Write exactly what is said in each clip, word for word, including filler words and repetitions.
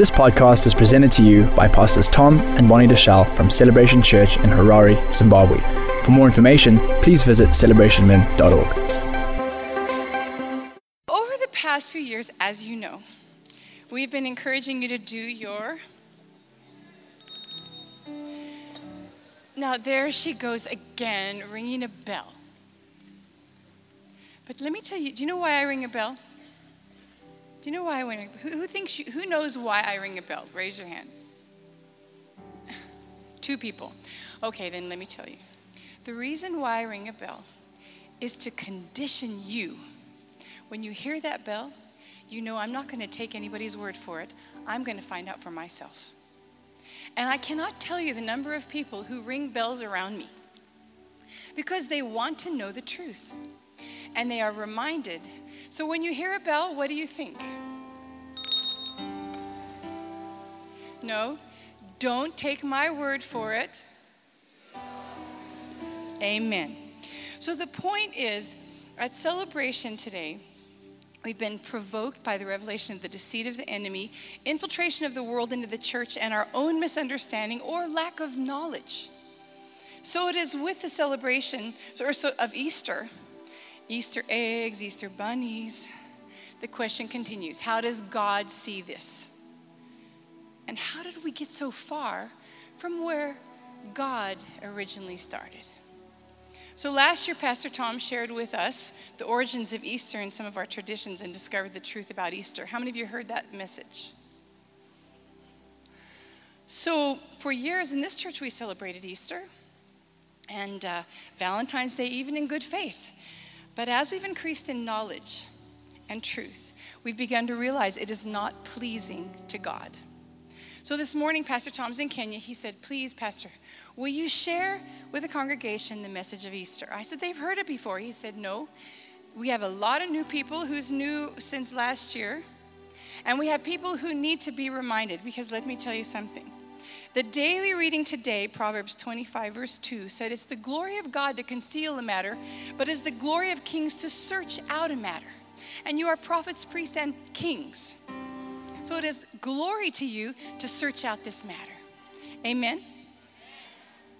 This podcast is presented to you by Pastors Tom and Bonnie Deschall from Celebration Church in Harare, Zimbabwe. For more information, please visit celebration men dot org. Over the past few years, as you know, we've been encouraging you to do your... Now there she goes again, ringing a bell. But let me tell you, do you know why I ring a bell? Do you know why I ring a bell? Who, who thinks? You, who knows why I ring a bell? Raise your hand. Two people. Okay, then let me tell you. The reason why I ring a bell is to condition you. When you hear that bell, you know I'm not going to take anybody's word for it. I'm going to find out for myself. And I cannot tell you the number of people who ring bells around me because they want to know the truth and they are reminded. So when you hear a bell, what do you think? No, don't take my word for it. Amen. So the point is, at Celebration today, we've been provoked by the revelation of the deceit of the enemy, infiltration of the world into the church, and our own misunderstanding or lack of knowledge. So it is with the celebration of Easter, Easter eggs, Easter bunnies. The question continues, how does God see this? And how did we get so far from where God originally started? So last year, Pastor Tom shared with us the origins of Easter and some of our traditions and discovered the truth about Easter. How many of you heard that message? So for years in this church, we celebrated Easter and uh, Valentine's Day, even in good faith. But as we've increased in knowledge and truth, we've begun to realize it is not pleasing to God. So this morning, Pastor Tom's in Kenya. He said, please, Pastor, will you share with the congregation the message of Easter? I said, they've heard it before. He said, no. We have a lot of new people who's new since last year. And we have people who need to be reminded, because let me tell you something. The daily reading today, Proverbs twenty-five, verse two, said, it's the glory of God to conceal a matter, but it's the glory of kings to search out a matter. And you are prophets, priests, and kings. So it is glory to you to search out this matter. Amen?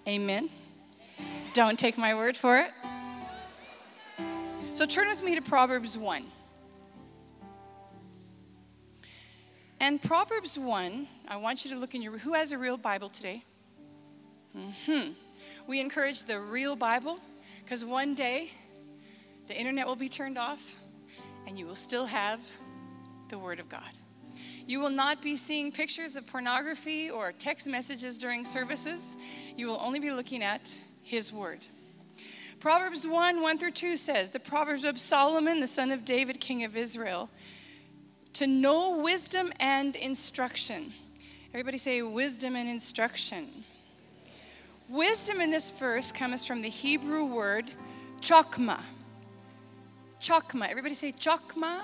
Amen. Don't take my word for it. So turn with me to Proverbs one. And Proverbs one, I want you to look in your, who has a real Bible today? Mm-hmm. We encourage the real Bible because one day the internet will be turned off and you will still have the Word of God. You will not be seeing pictures of pornography or text messages during services. You will only be looking at His Word. Proverbs one, one through two says, the Proverbs of Solomon, the son of David, king of Israel, to know wisdom and instruction. Everybody say wisdom and instruction. Wisdom in this verse comes from the Hebrew word chokma. Chokma. Everybody say chokma.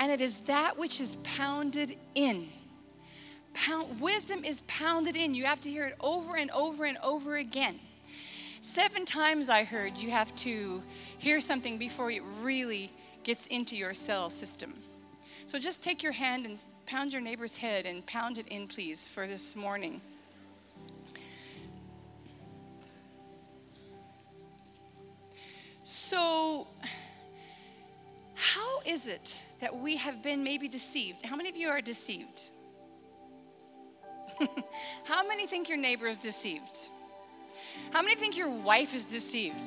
And it is that which is pounded in. Pound, wisdom is pounded in. You have to hear it over and over and over again. Seven times I heard you have to hear something before it really gets into your cell system. So just take your hand and pound your neighbor's head and pound it in, please, for this morning. So... how is it that we have been maybe deceived? How many of you are deceived? How many think your neighbor is deceived? How many think your wife is deceived?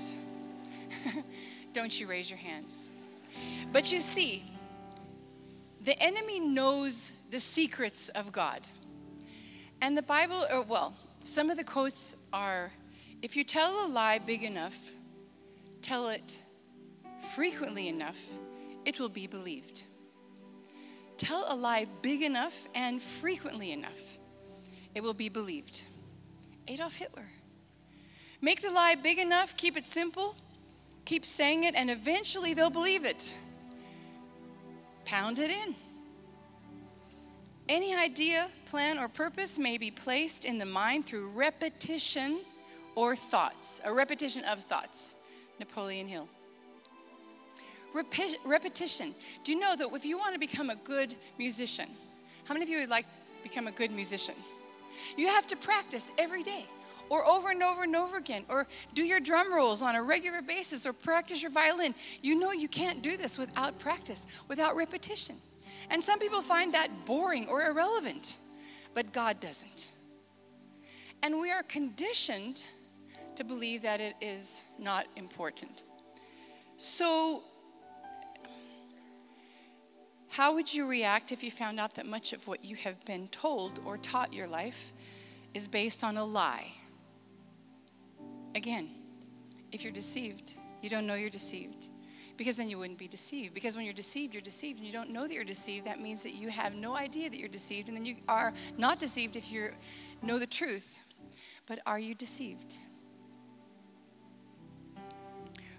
Don't you raise your hands. But you see, the enemy knows the secrets of God. And the Bible, or well, some of the quotes are, if you tell a lie big enough, tell it frequently enough, it will be believed. Tell a lie big enough and frequently enough, it will be believed. Adolf Hitler. Make the lie big enough, keep it simple, keep saying it, and eventually they'll believe it. Pound it in. Any idea, plan, or purpose may be placed in the mind through repetition or thoughts, a repetition of thoughts. Napoleon Hill. Repetition. Do you know that if you want to become a good musician, How many of you would like to become a good musician? You have to practice every day, or over and over and over again, or do your drum rolls on a regular basis, or practice your violin. You know you can't do this without practice, without repetition. And some people find that boring or irrelevant, but God doesn't. And we are conditioned to believe that it is not important. So, how would you react if you found out that much of what you have been told or taught your life is based on a lie? Again, if you're deceived, you don't know you're deceived, because then you wouldn't be deceived. Because when you're deceived, you're deceived, and you don't know that you're deceived. That means that you have no idea that you're deceived, and then you are not deceived if you know the truth. But are you deceived?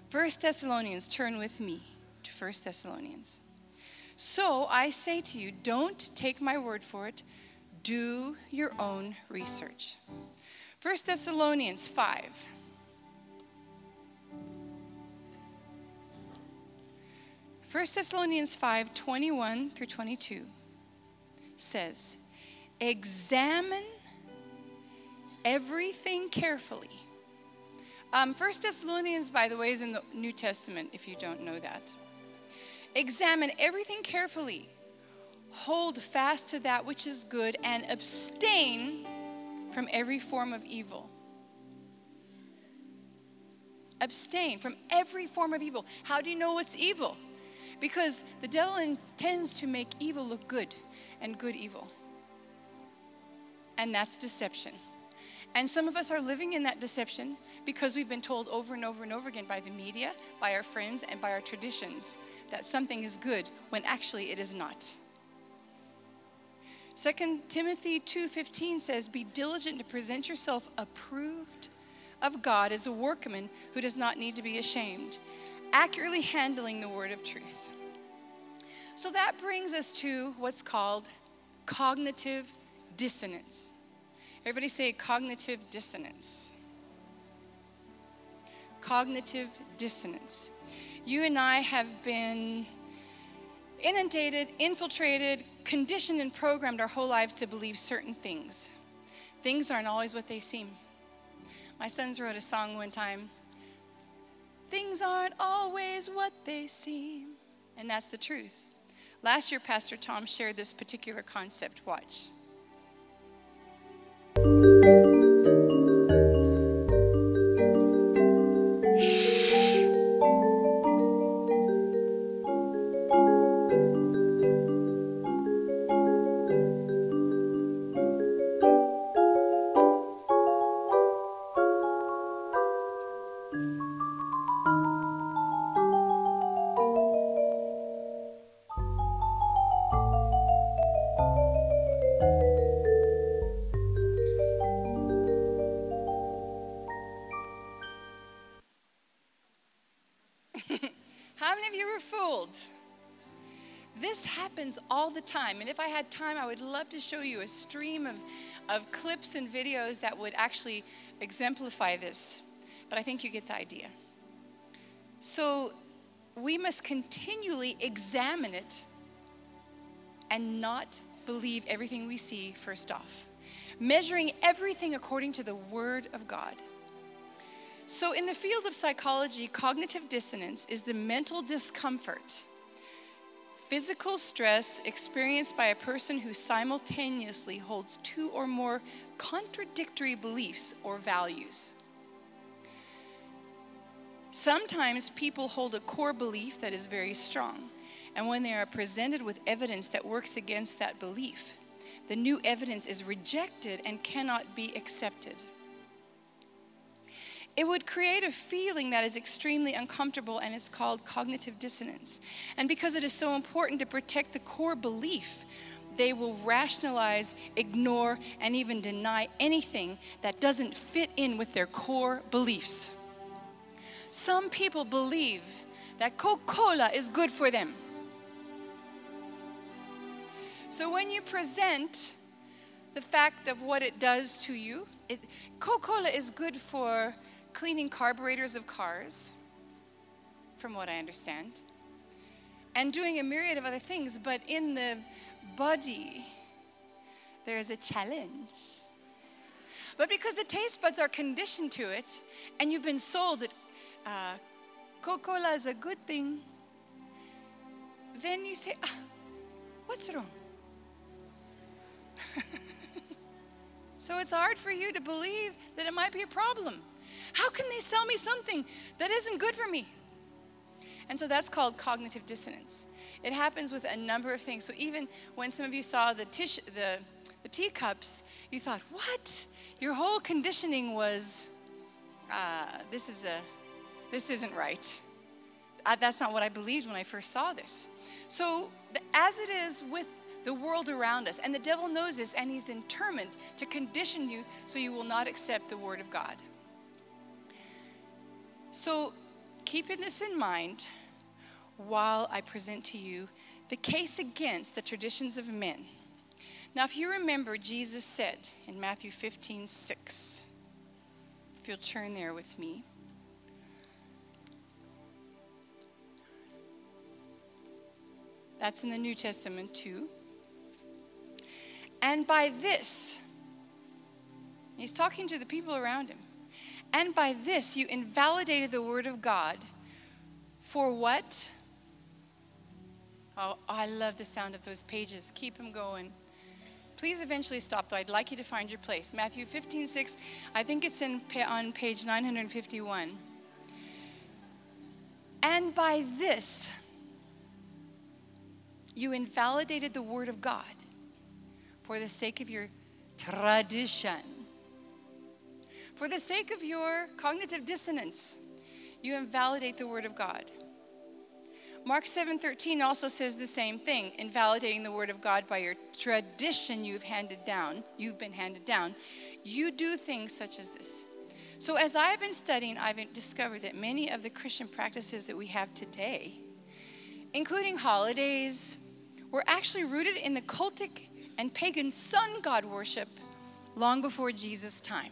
First Thessalonians, turn with me to First Thessalonians. So I say to you, don't take my word for it. Do your own research. First Thessalonians five. First Thessalonians five, twenty-one through twenty-two says, examine everything carefully. Um, First Thessalonians, by the way, is in the New Testament, if you don't know that. Examine everything carefully. Hold fast to that which is good and abstain from every form of evil. Abstain from every form of evil. How do you know what's evil? Because the devil intends to make evil look good and good evil. And that's deception. And some of us are living in that deception because we've been told over and over and over again by the media, by our friends, and by our traditions that something is good when actually it is not. Second Timothy two fifteen says, be diligent to present yourself approved of God as a workman who does not need to be ashamed, accurately handling the word of truth. So that brings us to what's called cognitive dissonance. Everybody say cognitive dissonance. Cognitive dissonance. You and I have been inundated, infiltrated, conditioned, and programmed our whole lives to believe certain things. Things aren't always what they seem. My sons wrote a song one time, things aren't always what they seem. And that's the truth. Last year, Pastor Tom shared this particular concept. Watch. All the time. And if I had time, I would love to show you a stream of, of clips and videos that would actually exemplify this. But I think you get the idea. So we must continually examine it and not believe everything we see first off. Measuring everything according to the Word of God. So in the field of psychology, cognitive dissonance is the mental discomfort, physical stress experienced by a person who simultaneously holds two or more contradictory beliefs or values. Sometimes people hold a core belief that is very strong, and when they are presented with evidence that works against that belief, the new evidence is rejected and cannot be accepted. It would create a feeling that is extremely uncomfortable, and it's called cognitive dissonance. And because it is so important to protect the core belief, they will rationalize, ignore, and even deny anything that doesn't fit in with their core beliefs. Some people believe that Coca-Cola is good for them. So when you present the fact of what it does to you, it, Coca-Cola is good for cleaning carburetors of cars, from what I understand, and doing a myriad of other things, but in the body there is a challenge. But because the taste buds are conditioned to it, and you've been sold that uh, Coca-Cola is a good thing, then you say, ah, what's wrong? So it's hard for you to believe that it might be a problem. How can they sell me something that isn't good for me? And so that's called cognitive dissonance. It happens with a number of things. So even when some of you saw the tish, the, the teacups, you thought, what? Your whole conditioning was, uh, this is a, this isn't right. I, that's not what I believed when I first saw this. So the, as it is with the world around us, and the devil knows this, and he's determined to condition you so you will not accept the word of God. So keeping this in mind, while I present to you the case against the traditions of men. Now, if you remember, Jesus said in Matthew fifteen six, if you'll turn there with me. That's in the New Testament too. And by this, he's talking to the people around him. And by this, you invalidated the word of God for what? Oh, I love the sound of those pages. Keep them going. Please eventually stop, though. I'd like you to find your place. Matthew fifteen six. I think it's in on page nine fifty-one. And by this, you invalidated the word of God for the sake of your tradition. For the sake of your cognitive dissonance, you invalidate the word of God. Mark seven thirteen also says the same thing, invalidating the word of God by your tradition you've handed down, you've been handed down. You do things such as this. So as I've been studying, I've discovered that many of the Christian practices that we have today, including holidays, were actually rooted in the cultic and pagan sun god worship long before Jesus' time.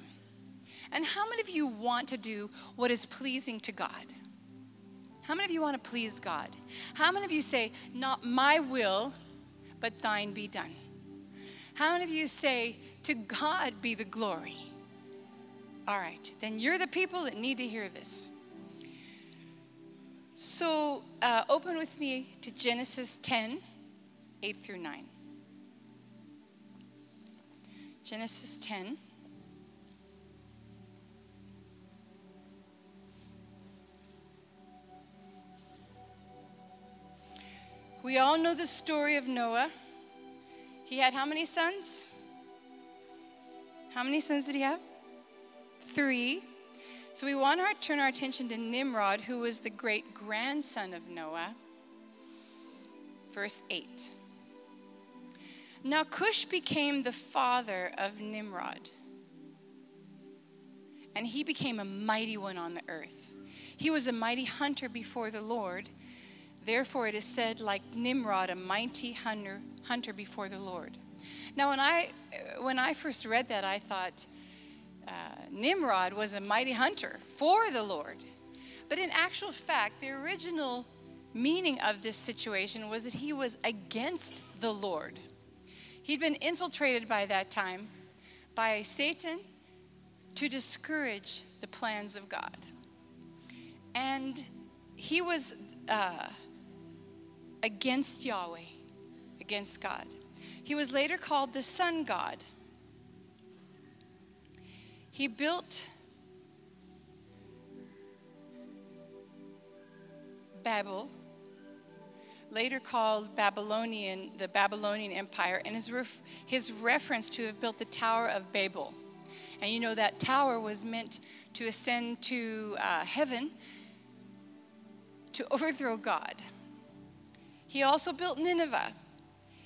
And how many of you want to do what is pleasing to God? How many of you want to please God? How many of you say, not my will, but thine be done? How many of you say, to God be the glory? All right, then you're the people that need to hear this. So uh, open with me to Genesis ten, eight through nine. Genesis ten. We all know the story of Noah. He had how many sons? How many sons did he have? Three. So we want to turn our attention to Nimrod, who was the great-grandson of Noah. Verse eight. Now Cush became the father of Nimrod, and he became a mighty one on the earth. He was a mighty hunter before the Lord. Therefore, it is said, like Nimrod, a mighty hunter, hunter before the Lord. Now, when I when I first read that, I thought uh, Nimrod was a mighty hunter for the Lord. But in actual fact, the original meaning of this situation was that he was against the Lord. He'd been infiltrated by that time by Satan to discourage the plans of God. And he was Uh, against Yahweh, against God. He was later called the sun god. He built Babel, later called Babylonian, the Babylonian Empire, and his, ref, his reference to have built the Tower of Babel. And you know that tower was meant to ascend to uh, heaven to overthrow God. He also built Nineveh.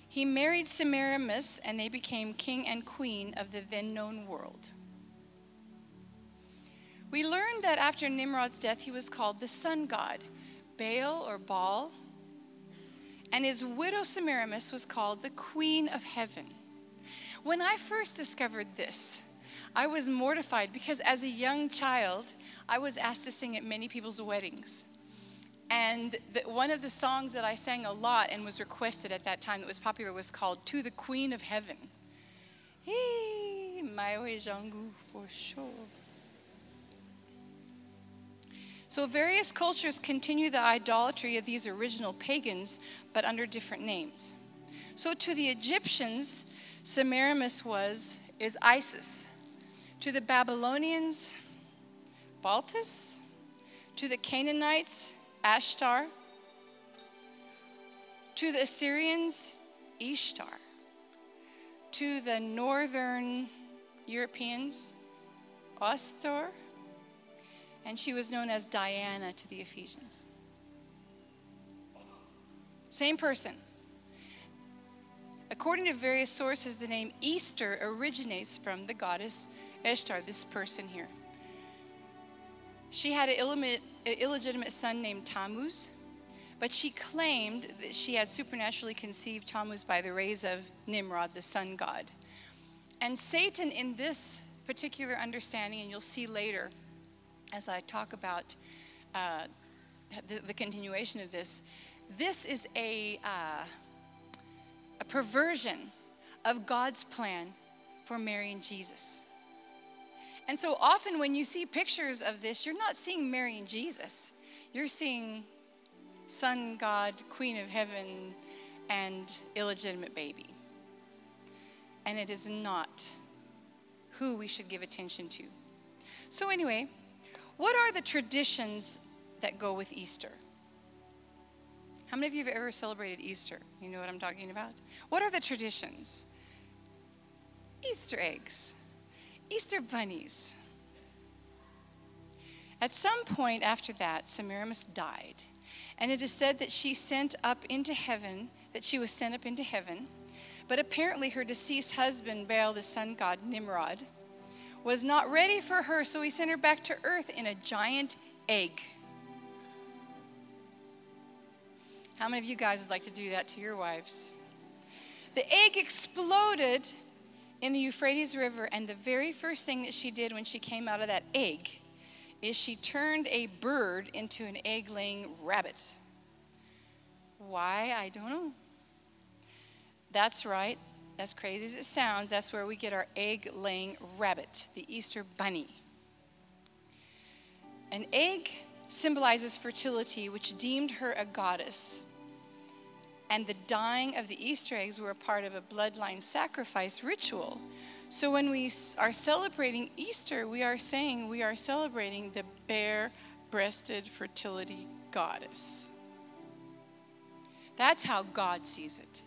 He married Semiramis, and they became king and queen of the then known world. We learned that after Nimrod's death, he was called the sun god, Baal or Baal, and his widow Semiramis was called the queen of heaven. When I first discovered this, I was mortified because as a young child, I was asked to sing at many people's weddings. And the, one of the songs that I sang a lot and was requested at that time that was popular was called To the Queen of Heaven. Hey, Maiwe Jangu for sure. So various cultures continue the idolatry of these original pagans, but under different names. So to the Egyptians, Semiramis was, is Isis. To the Babylonians, Baltus. To the Canaanites, Ashtar. To the Assyrians, Ishtar. To the northern Europeans, Ostor. And she was known as Diana to the Ephesians. Same person. According to various sources, the name Easter originates from the goddess Ishtar, this person here. She had an illegitimate son named Tammuz, but she claimed that she had supernaturally conceived Tammuz by the rays of Nimrod, the sun god. And Satan, in this particular understanding, and you'll see later, as I talk about uh, the, the continuation of this, this is a, uh, a perversion of God's plan for Mary and Jesus. And so often when you see pictures of this, you're not seeing Mary and Jesus. You're seeing Son, God, Queen of Heaven, and illegitimate baby. And it is not who we should give attention to. So anyway, what are the traditions that go with Easter? How many of you have ever celebrated Easter? You know what I'm talking about? What are the traditions? Easter eggs, Easter bunnies. At some point after that, Semiramis died. And it is said that she sent up into heaven, that she was sent up into heaven. But apparently her deceased husband, Baal, the sun god Nimrod, was not ready for her, so he sent her back to earth in a giant egg. How many of you guys would like to do that to your wives? The egg exploded in the Euphrates River, and the very first thing that she did when she came out of that egg is she turned a bird into an egg-laying rabbit. Why? I don't know. That's right. As crazy as it sounds, that's where we get our egg-laying rabbit, the Easter bunny. An egg symbolizes fertility, which deemed her a goddess. And the dying of the Easter eggs were a part of a bloodline sacrifice ritual. So when we are celebrating Easter, we are saying we are celebrating the bare-breasted fertility goddess. That's how God sees it.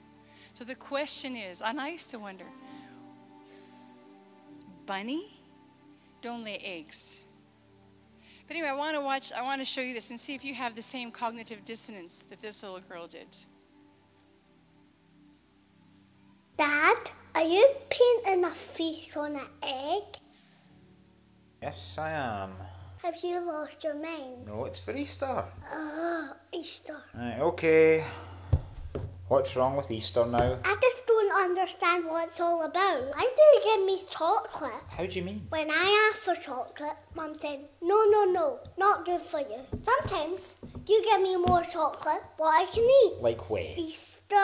So the question is, and I used to wonder, bunny don't lay eggs. But anyway, I want to watch, I want to show you this and see if you have the same cognitive dissonance that this little girl did. Dad, are you painting a face on an egg? Yes, I am. Have you lost your mind? No, it's for Easter. Oh, Easter. Right, okay. What's wrong with Easter now? I just don't understand what it's all about. Why do you give me chocolate? How do you mean? When I asked for chocolate, Mum said, no, no, no, not good for you. Sometimes you give me more chocolate, what I can eat. Like where? Easter,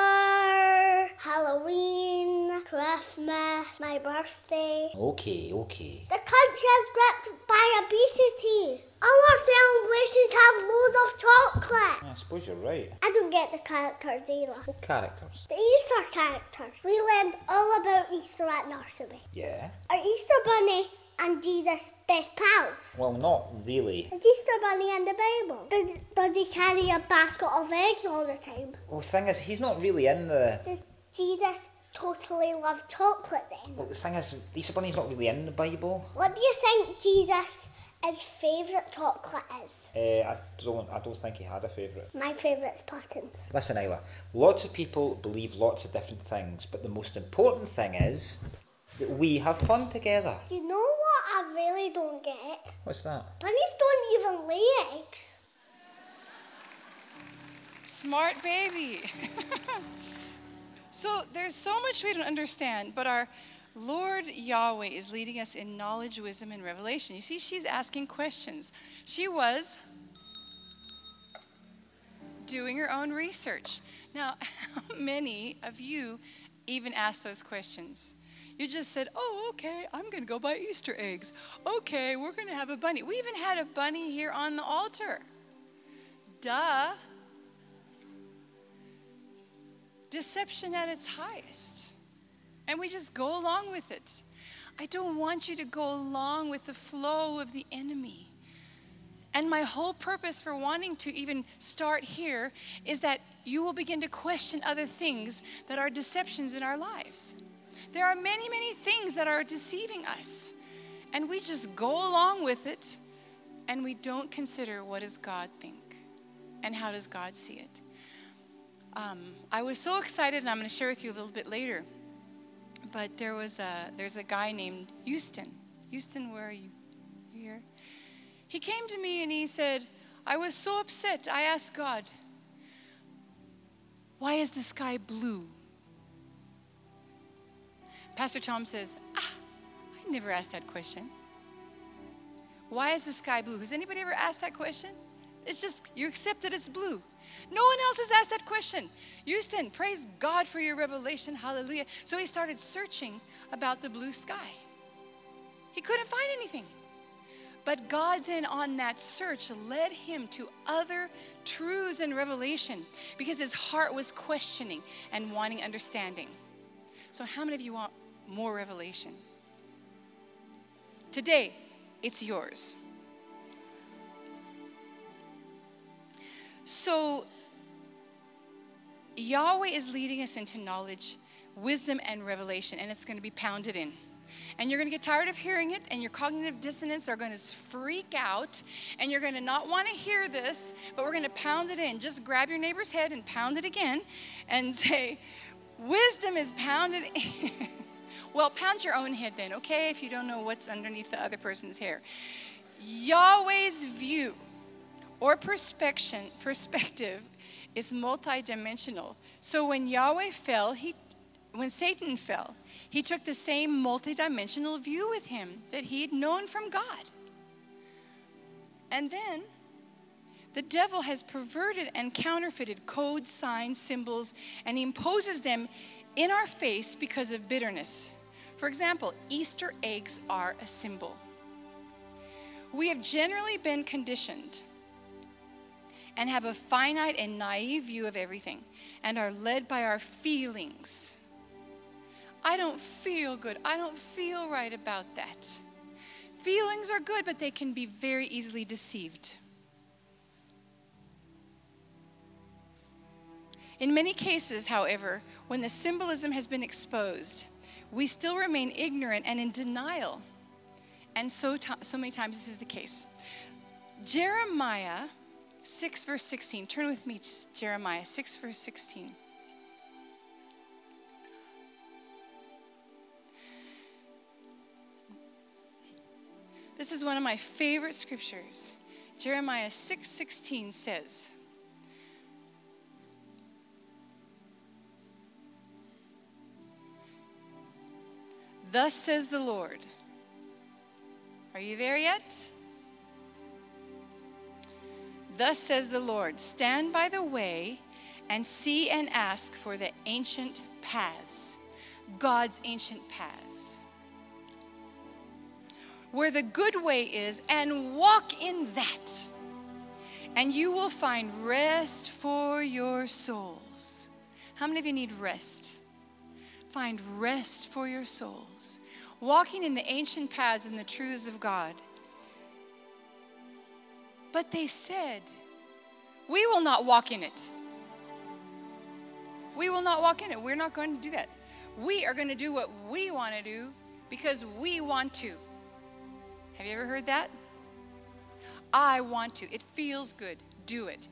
Halloween, Christmas, my birthday. Okay, okay. The country is gripped by obesity. Other celebrations have loads of chocolate. Yeah, I suppose you're right. I don't get the characters either. What characters? The Easter characters. We learned all about Easter at nursery. Yeah? Are Easter Bunny and Jesus best pals? Well, not really. Is Easter Bunny in the Bible? Does, does he carry a basket of eggs all the time? Well, the thing is, he's not really in the... Does Jesus totally love chocolate then? Well, the thing is, Easter Bunny's not really in the Bible. What do you think Jesus... his favourite chocolate is? Uh, I don't I don't think he had a favourite. My favourite's Puttons. Listen, Isla, lots of people believe lots of different things, but the most important thing is that we have fun together. You know what I really don't get? What's that? Bunnies don't even lay eggs. Smart baby. So there's so much we don't understand, but our Lord Yahweh is leading us in knowledge, wisdom, and revelation. You see, she's asking questions. She was doing her own research. Now, how many of you even ask those questions? You just said, oh, okay, I'm going to go buy Easter eggs. Okay, we're going to have a bunny. We even had a bunny here on the altar. Duh. Deception at its highest. And we just go along with it. I don't want you to go along with the flow of the enemy. And my whole purpose for wanting to even start here is that you will begin to question other things that are deceptions in our lives. There are many, many things that are deceiving us, and we just go along with it, and we don't consider, what does God think? And how does God see it? Um, I was so excited, and I'm going to share with you a little bit later, but there was a, there's a guy named Houston. Houston, where are you? You here? He came to me and he said, I was so upset. I asked God, why is the sky blue? Pastor Tom says, ah, I never asked that question. Why is the sky blue? Has anybody ever asked that question? It's just, you accept that it's blue. No one else has asked that question. Houston, praise God for your revelation. Hallelujah. So he started searching about the blue sky. He couldn't find anything. But God then on that search led him to other truths and revelation because his heart was questioning and wanting understanding. So how many of you want more revelation? Today, it's yours. So Yahweh is leading us into knowledge, wisdom, and revelation, and it's going to be pounded in. And you're going to get tired of hearing it, and your cognitive dissonance are going to freak out, and you're going to not want to hear this, but we're going to pound it in. Just grab your neighbor's head and pound it again and say, wisdom is pounded in. Well, pound your own head then, okay, if you don't know what's underneath the other person's hair. Yahweh's view or perspective is multidimensional. So when Yahweh fell, he, when Satan fell, he took the same multidimensional view with him that he had known from God. And then the devil has perverted and counterfeited codes, signs, symbols, and he imposes them in our face because of bitterness. For example, Easter eggs are a symbol. We have generally been conditioned and have a finite and naive view of everything and are led by our feelings. I don't feel good. I don't feel right about that. Feelings are good, but they can be very easily deceived. In many cases, however, when the symbolism has been exposed, we still remain ignorant and in denial. And so, t- so many times this is the case. Jeremiah six, verse sixteen. Turn with me to Jeremiah six, verse sixteen. This is one of my favorite scriptures. Jeremiah six sixteen says, thus says the Lord. Are you there yet? Thus says the Lord, stand by the way and see and ask for the ancient paths, God's ancient paths, where the good way is, and walk in that, and you will find rest for your souls. How many of you need rest? Find rest for your souls. Walking in the ancient paths and the truths of God. But they said, we will not walk in it. We will not walk in it. We're not going to do that. We are going to do what we want to do because we want to. Have you ever heard that? I want to. It feels good. Do it.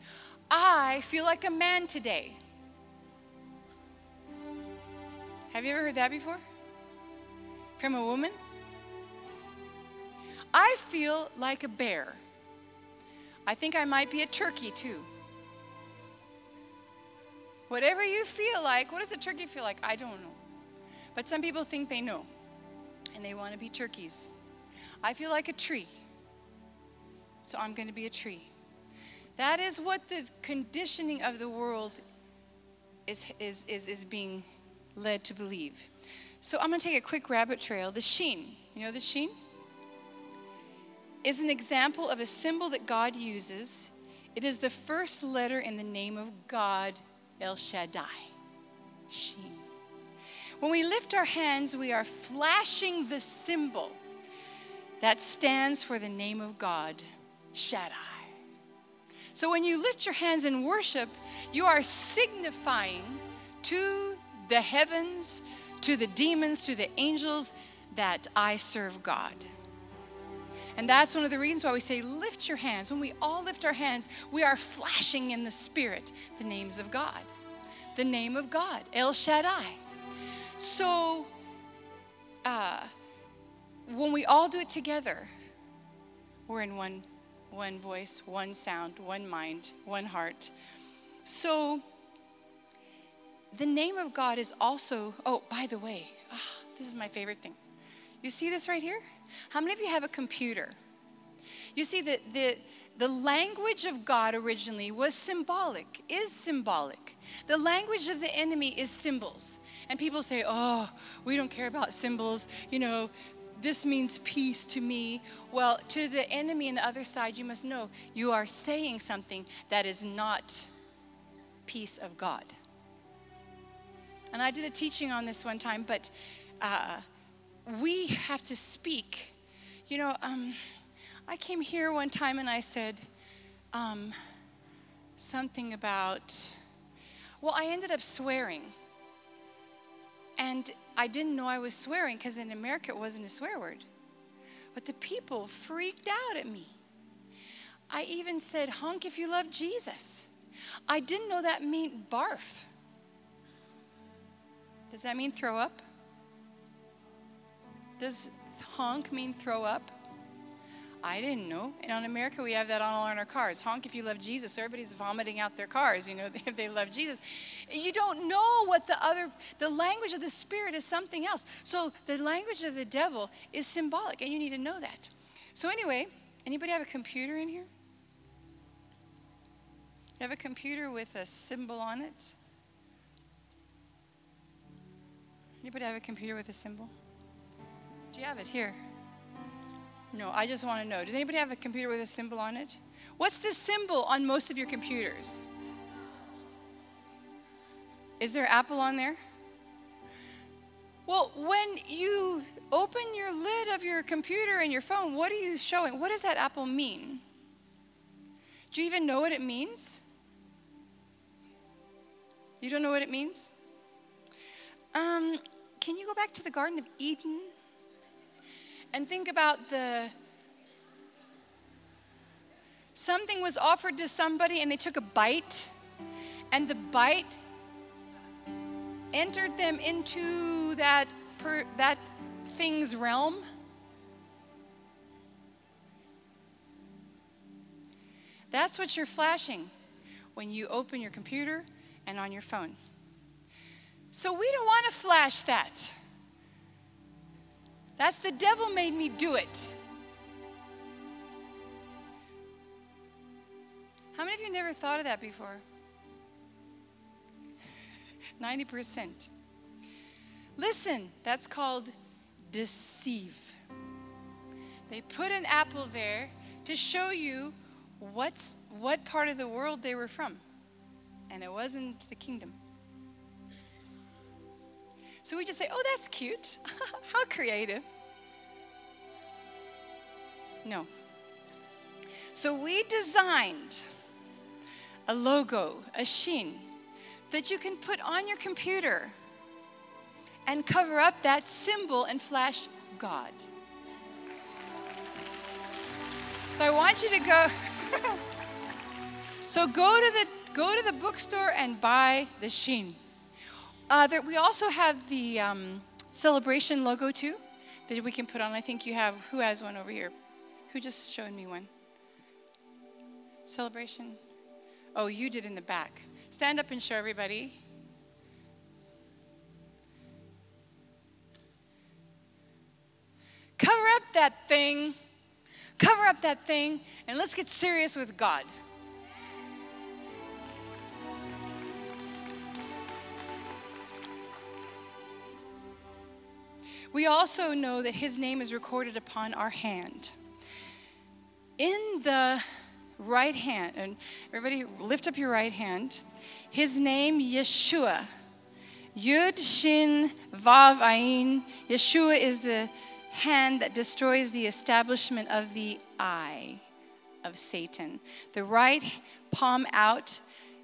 I feel like a man today. Have you ever heard that before? From a woman? I feel like a bear. I think I might be a turkey too. Whatever you feel like, what does a turkey feel like? I don't know. But some people think they know, and they want to be turkeys. I feel like a tree, so I'm going to be a tree. That is what the conditioning of the world is, is, is, is being led to believe. So I'm going to take a quick rabbit trail. The sheen, you know the sheen? Is an example of a symbol that God uses. It is the first letter in the name of God, El Shaddai. Sheen. When we lift our hands, we are flashing the symbol that stands for the name of God, Shaddai. So when you lift your hands in worship, you are signifying to the heavens, to the demons, to the angels, that I serve God. And that's one of the reasons why we say lift your hands. When we all lift our hands, we are flashing in the spirit the names of God. The name of God, El Shaddai. So uh, when we all do it together, we're in one, one voice, one sound, one mind, one heart. So the name of God is also, oh, by the way, oh, this is my favorite thing. You see this right here? How many of you have a computer? You see that the, the language of God originally was symbolic, is symbolic. The language of the enemy is symbols. And people say, oh, we don't care about symbols. You know, this means peace to me. Well, to the enemy and the other side, you must know you are saying something that is not peace of God. And I did a teaching on this one time, but uh, we have to speak. You know, um, I came here one time and I said um, something about, well, I ended up swearing. And I didn't know I was swearing because in America it wasn't a swear word. But the people freaked out at me. I even said, honk if you love Jesus. I didn't know that meant barf. Does that mean throw up? Does honk mean throw up? I didn't know. And on America, we have that all on our cars. Honk if you love Jesus. Everybody's vomiting out their cars, you know, if they love Jesus. You don't know what the other, the language of the spirit is something else. So the language of the devil is symbolic, and you need to know that. So anyway, anybody have a computer in here? You have a computer with a symbol on it? Anybody have a computer with a symbol? Do you have it here? No, I just want to know. Does anybody have a computer with a symbol on it? What's the symbol on most of your computers? Is there Apple on there? Well, when you open your lid of your computer and your phone, what are you showing? What does that Apple mean? Do you even know what it means? You don't know what it means? Um, can you go back to the Garden of Eden? And think about the, something was offered to somebody and they took a bite, and the bite entered them into that per, that thing's realm. That's what you're flashing when you open your computer and on your phone. So we don't want to flash that. That's the devil made me do it. How many of you never thought of that before? ninety percent. Listen, that's called deceive. They put an apple there to show you what's, what part of the world they were from. And it wasn't the kingdom. So we just say, oh, that's cute. How creative. No. So we designed a logo, a sheen, that you can put on your computer and cover up that symbol and flash God. So I want you to go. So go to the go to the bookstore and buy the sheen. Uh, there, we also have the um, celebration logo too that we can put on. I think you have, who has one over here? Who just showed me one? Celebration? Oh, you did in the back. Stand up and show everybody. Cover up that thing. Cover up that thing, and let's get serious with God. We also know that his name is recorded upon our hand. In the right hand, and everybody lift up your right hand, his name Yeshua. Yud, Shin, Vav, Ayin. Yeshua is the hand that destroys the establishment of the eye of Satan. The right palm out,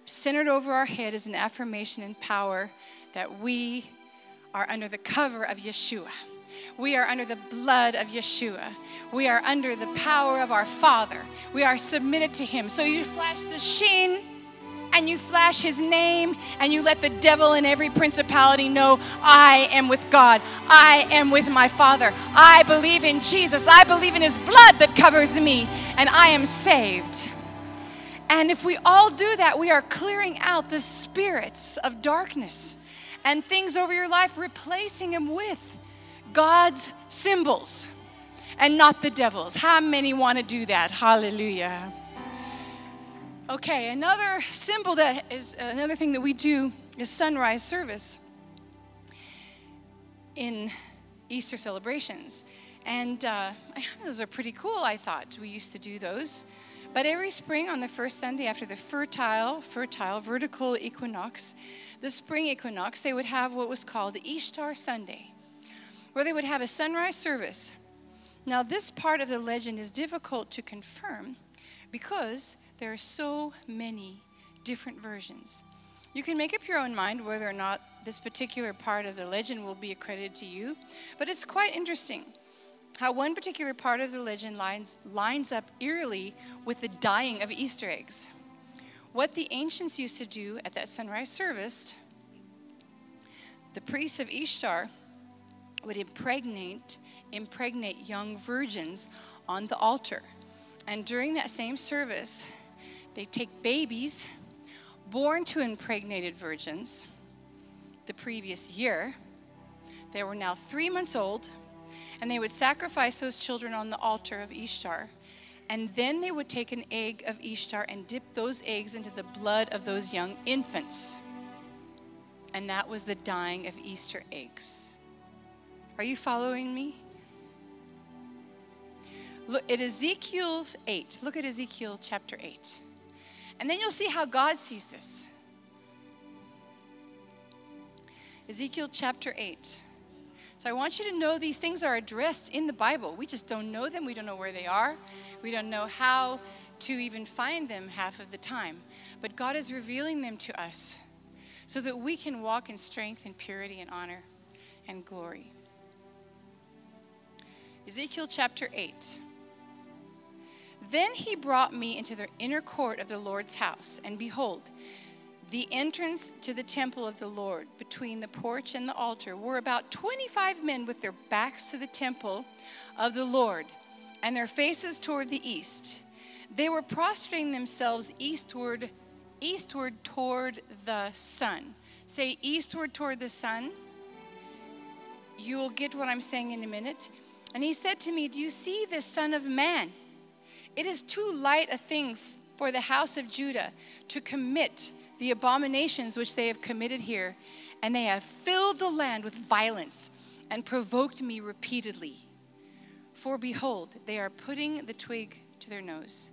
centered over our head, is an affirmation and power that we are under the cover of Yeshua. We are under the blood of Yeshua. We are under the power of our Father. We are submitted to him. So you flash the Shin, and you flash his name, and you let the devil and every principality know, I am with God. I am with my Father. I believe in Jesus. I believe in his blood that covers me, and I am saved. And if we all do that, we are clearing out the spirits of darkness and things over your life, replacing them with God's symbols and not the devil's. How many want to do that? Hallelujah. Okay, another symbol that is another thing that we do is sunrise service in Easter celebrations. And uh, those are pretty cool, I thought. We used to do those. But every spring on the first Sunday after the fertile, fertile, vertical equinox, the spring equinox, they would have what was called the Ishtar Sunday, where they would have a sunrise service. Now, this part of the legend is difficult to confirm because there are so many different versions. You can make up your own mind whether or not this particular part of the legend will be accredited to you, but it's quite interesting how one particular part of the legend lines, lines up eerily with the dyeing of Easter eggs. What the ancients used to do at that sunrise service, the priests of Ishtar would impregnate, impregnate young virgins on the altar. And during that same service, they take babies born to impregnated virgins the previous year. They were now three months old, and they would sacrifice those children on the altar of Ishtar. And then they would take an egg of Ishtar and dip those eggs into the blood of those young infants. And that was the dyeing of Easter eggs. Are you following me? Look at Ezekiel eight. Look at Ezekiel chapter eight. And then you'll see how God sees this. Ezekiel chapter eight. So I want you to know these things are addressed in the Bible. We just don't know them. We don't know where they are. We don't know how to even find them half of the time. But God is revealing them to us so that we can walk in strength and purity and honor and glory. Ezekiel chapter eight. Then he brought me into the inner court of the Lord's house, and behold, the entrance to the temple of the Lord between the porch and the altar were about twenty-five men with their backs to the temple of the Lord and their faces toward the east. They were prostrating themselves eastward, eastward toward the sun. Say eastward toward the sun. You will get what I'm saying in a minute. And he said to me, do you see this, Son of Man? It is too light a thing for the house of Judah to commit the abominations which they have committed here, and they have filled the land with violence and provoked me repeatedly. For behold, they are putting the twig to their nose.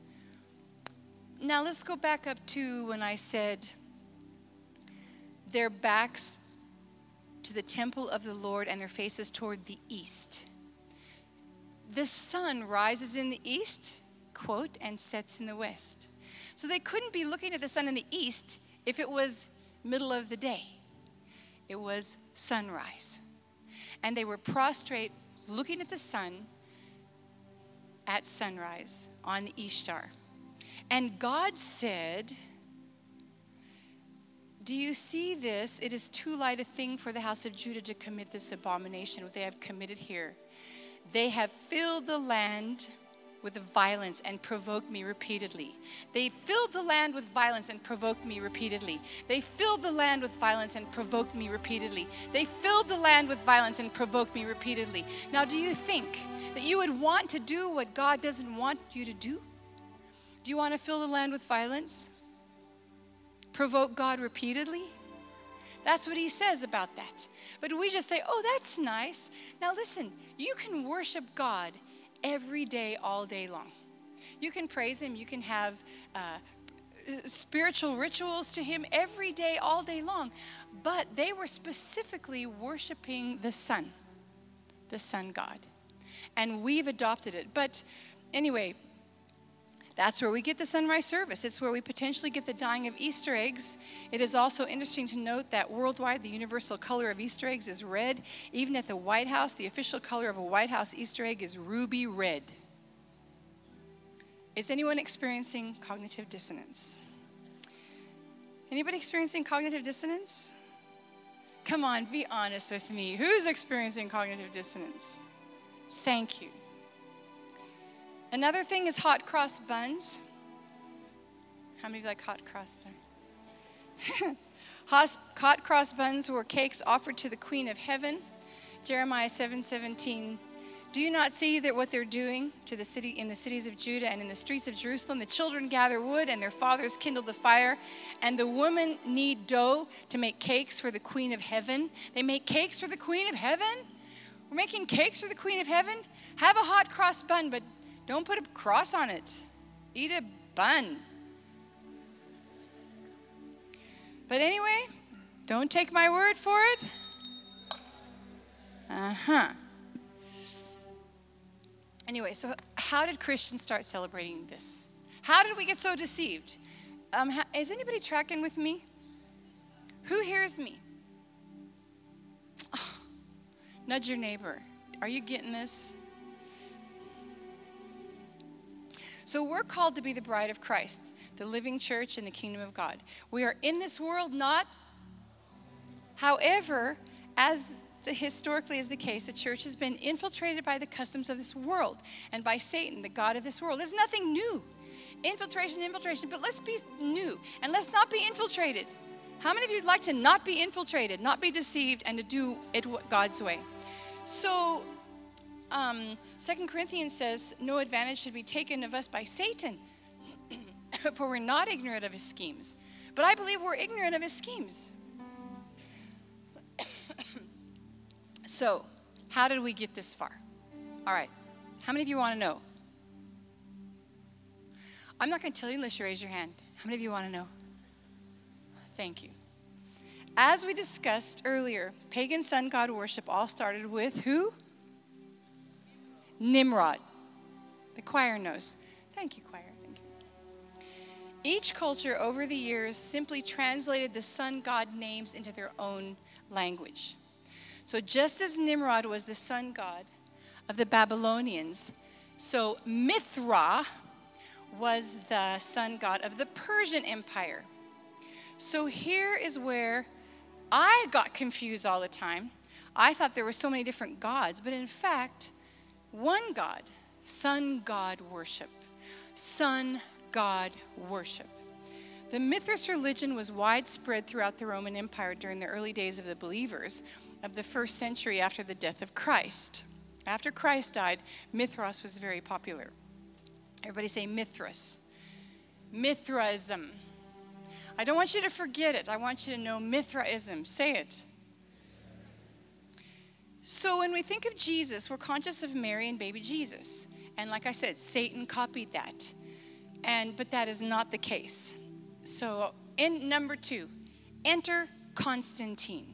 Now let's go back up to when I said their backs to the temple of the Lord and their faces toward the east. The sun rises in the east, quote, and sets in the west. So they couldn't be looking at the sun in the east if it was middle of the day. It was sunrise. And they were prostrate looking at the sun at sunrise on Ishtar. And God said, do you see this? It is too light a thing for the house of Judah to commit this abomination, what they have committed here. They have filled the land with violence and provoked me repeatedly. They filled the land with violence and provoked me repeatedly. They filled the land with violence and provoked me repeatedly. They filled the land with violence and provoked me repeatedly. Now, do you think that you would want to do what God doesn't want you to do? Do you want to fill the land with violence? Provoke God repeatedly? That's what he says about that. But we just say, oh, that's nice. Now listen, you can worship God every day, all day long. You can praise him. You can have uh, spiritual rituals to him every day, all day long. But they were specifically worshiping the sun, the sun god. And we've adopted it. But anyway, that's where we get the sunrise service. It's where we potentially get the dyeing of Easter eggs. It is also interesting to note that worldwide, the universal color of Easter eggs is red. Even at the White House, the official color of a White House Easter egg is ruby red. Is anyone experiencing cognitive dissonance? Anybody experiencing cognitive dissonance? Come on, be honest with me. Who's experiencing cognitive dissonance? Thank you. Another thing is hot cross buns. How many of you like hot cross buns? Hot cross buns were cakes offered to the Queen of Heaven. Jeremiah seven seventeen. Do you not see that what they're doing to the city, in the cities of Judah and in the streets of Jerusalem? The children gather wood and their fathers kindle the fire, and the women knead dough to make cakes for the Queen of Heaven. They make cakes for the Queen of Heaven? We're making cakes for the Queen of Heaven? Have a hot cross bun, but don't put a cross on it. Eat a bun. But anyway, don't take my word for it. Uh-huh. Anyway, so how did Christians start celebrating this? How did we get so deceived? Um, how, is anybody tracking with me? Who hears me? Oh, nudge your neighbor. Are you getting this? So we're called to be the bride of Christ, the living church in the kingdom of God. We are in this world, not. However, as The, historically is the case, the church has been infiltrated by the customs of this world and by Satan, the god of this world. There's nothing new. Infiltration, infiltration, but let's be new and let's not be infiltrated. How many of you would like to not be infiltrated, not be deceived, and to do it God's way? So um, Second Corinthians says, no advantage should be taken of us by Satan, for we're not ignorant of his schemes. But I believe we're ignorant of his schemes. So, how did we get this far? All right. How many of you want to know? I'm not going to tell you unless you raise your hand. How many of you want to know? Thank you. As we discussed earlier, pagan sun god worship all started with who? Nimrod. The choir knows. Thank you, choir. Thank you. Each culture over the years simply translated the sun god names into their own language. So just as Nimrod was the sun god of the Babylonians, so Mithra was the sun god of the Persian Empire. So here is where I got confused all the time. I thought there were so many different gods, but in fact, one God, sun god worship, sun god worship. The Mithras religion was widespread throughout the Roman Empire during the early days of the believers, of the first century after the death of Christ. After Christ died, Mithras was very popular. Everybody say Mithras. Mithraism. I don't want you to forget it. I want you to know Mithraism. Say it. So when we think of Jesus, we're conscious of Mary and baby Jesus. And like I said, Satan copied that. And but that is not the case. So in number two, enter Constantine.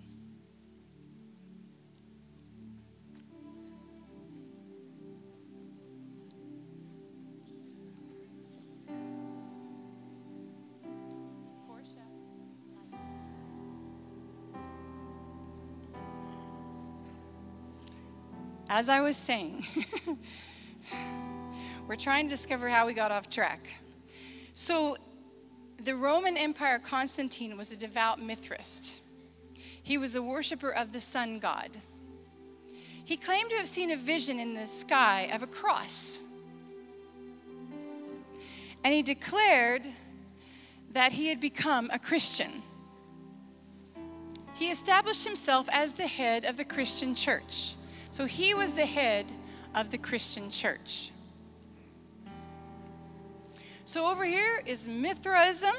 As I was saying, we're trying to discover how we got off track. So the Roman Empire, Constantine was a devout Mithrist. He was a worshiper of the sun god. He claimed to have seen a vision in the sky of a cross. And he declared that he had become a Christian. He established himself as the head of the Christian church. So he was the head of the Christian church. So over here is Mithraism,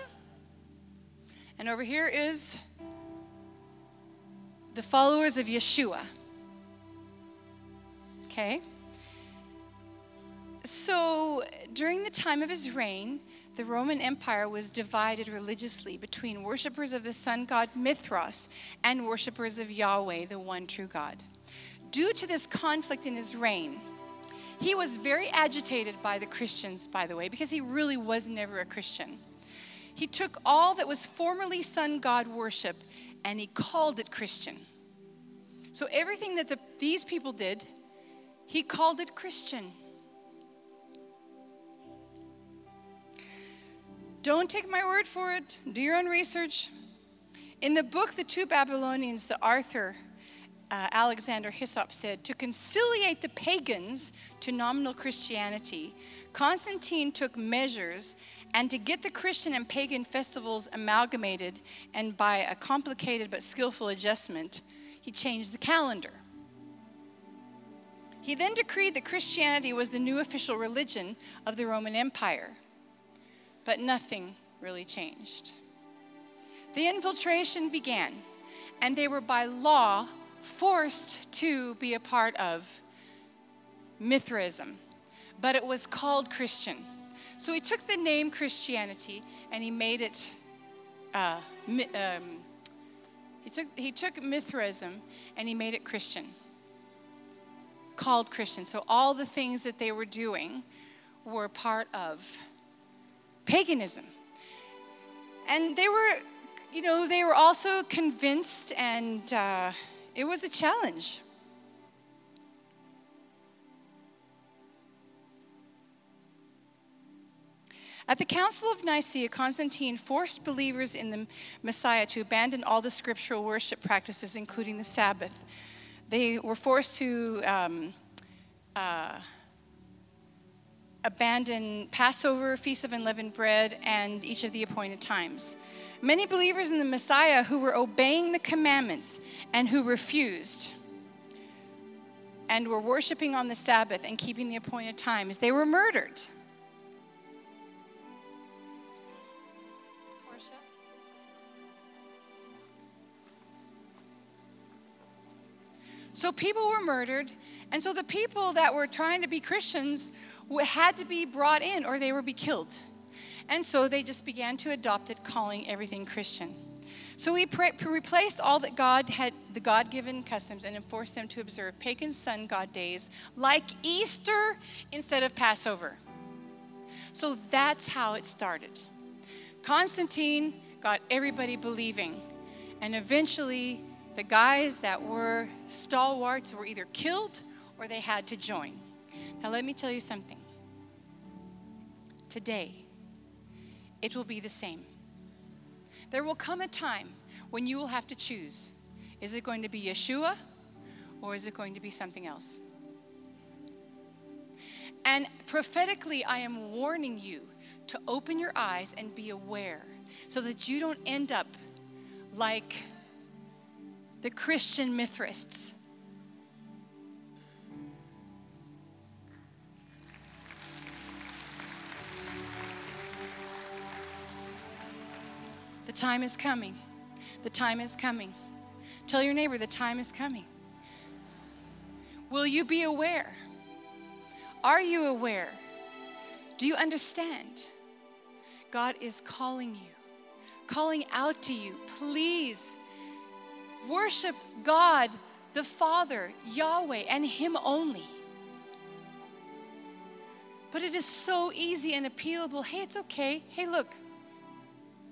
and over here is the followers of Yeshua. Okay? So during the time of his reign, the Roman Empire was divided religiously between worshipers of the sun god Mithras and worshipers of Yahweh, the one true God. Due to this conflict in his reign, he was very agitated by the Christians, by the way, because he really was never a Christian. He took all that was formerly sun god worship and he called it Christian. So everything that the, these people did, he called it Christian. Don't take my word for it. Do your own research. In the book, The Two Babylonians, the author, uh, Alexander Hyssop, said, to conciliate the pagans to nominal Christianity, Constantine took measures and to get the Christian and pagan festivals amalgamated, and by a complicated but skillful adjustment, he changed the calendar. He then decreed that Christianity was the new official religion of the Roman Empire. But nothing really changed. The infiltration began, and they were by law forced to be a part of Mithraism, but it was called Christian. So he took the name Christianity and he made it. Uh, mi- um, he took he took Mithraism and he made it Christian, called Christian. So all the things that they were doing were part of paganism. And they were, you know, they were also convinced, and uh, it was a challenge. At the Council of Nicaea, Constantine forced believers in the Messiah to abandon all the scriptural worship practices, including the Sabbath. They were forced to um, uh, abandon Passover, Feast of Unleavened Bread, and each of the appointed times. Many believers in the Messiah who were obeying the commandments and who refused and were worshiping on the Sabbath and keeping the appointed times, they were murdered. So people were murdered, and so the people that were trying to be Christians had to be brought in or they would be killed. And so they just began to adopt it, calling everything Christian. So we pre- replaced all that God had, the God-given customs, and enforced them to observe pagan sun god days like Easter instead of Passover. So that's how it started. Constantine got everybody believing, and eventually the guys that were stalwarts were either killed or they had to join. Now let me tell you something. Today, it will be the same. There will come a time when you will have to choose. Is it going to be Yeshua or is it going to be something else? And prophetically, I am warning you to open your eyes and be aware so that you don't end up like the Christian Mithraists. The time is coming. The time is coming. Tell your neighbor, the time is coming. Will you be aware? Are you aware? Do you understand? God is calling you, calling out to you. Please worship God, the Father, Yahweh, and Him only. But it is so easy and appealable. Hey, it's okay. Hey, look.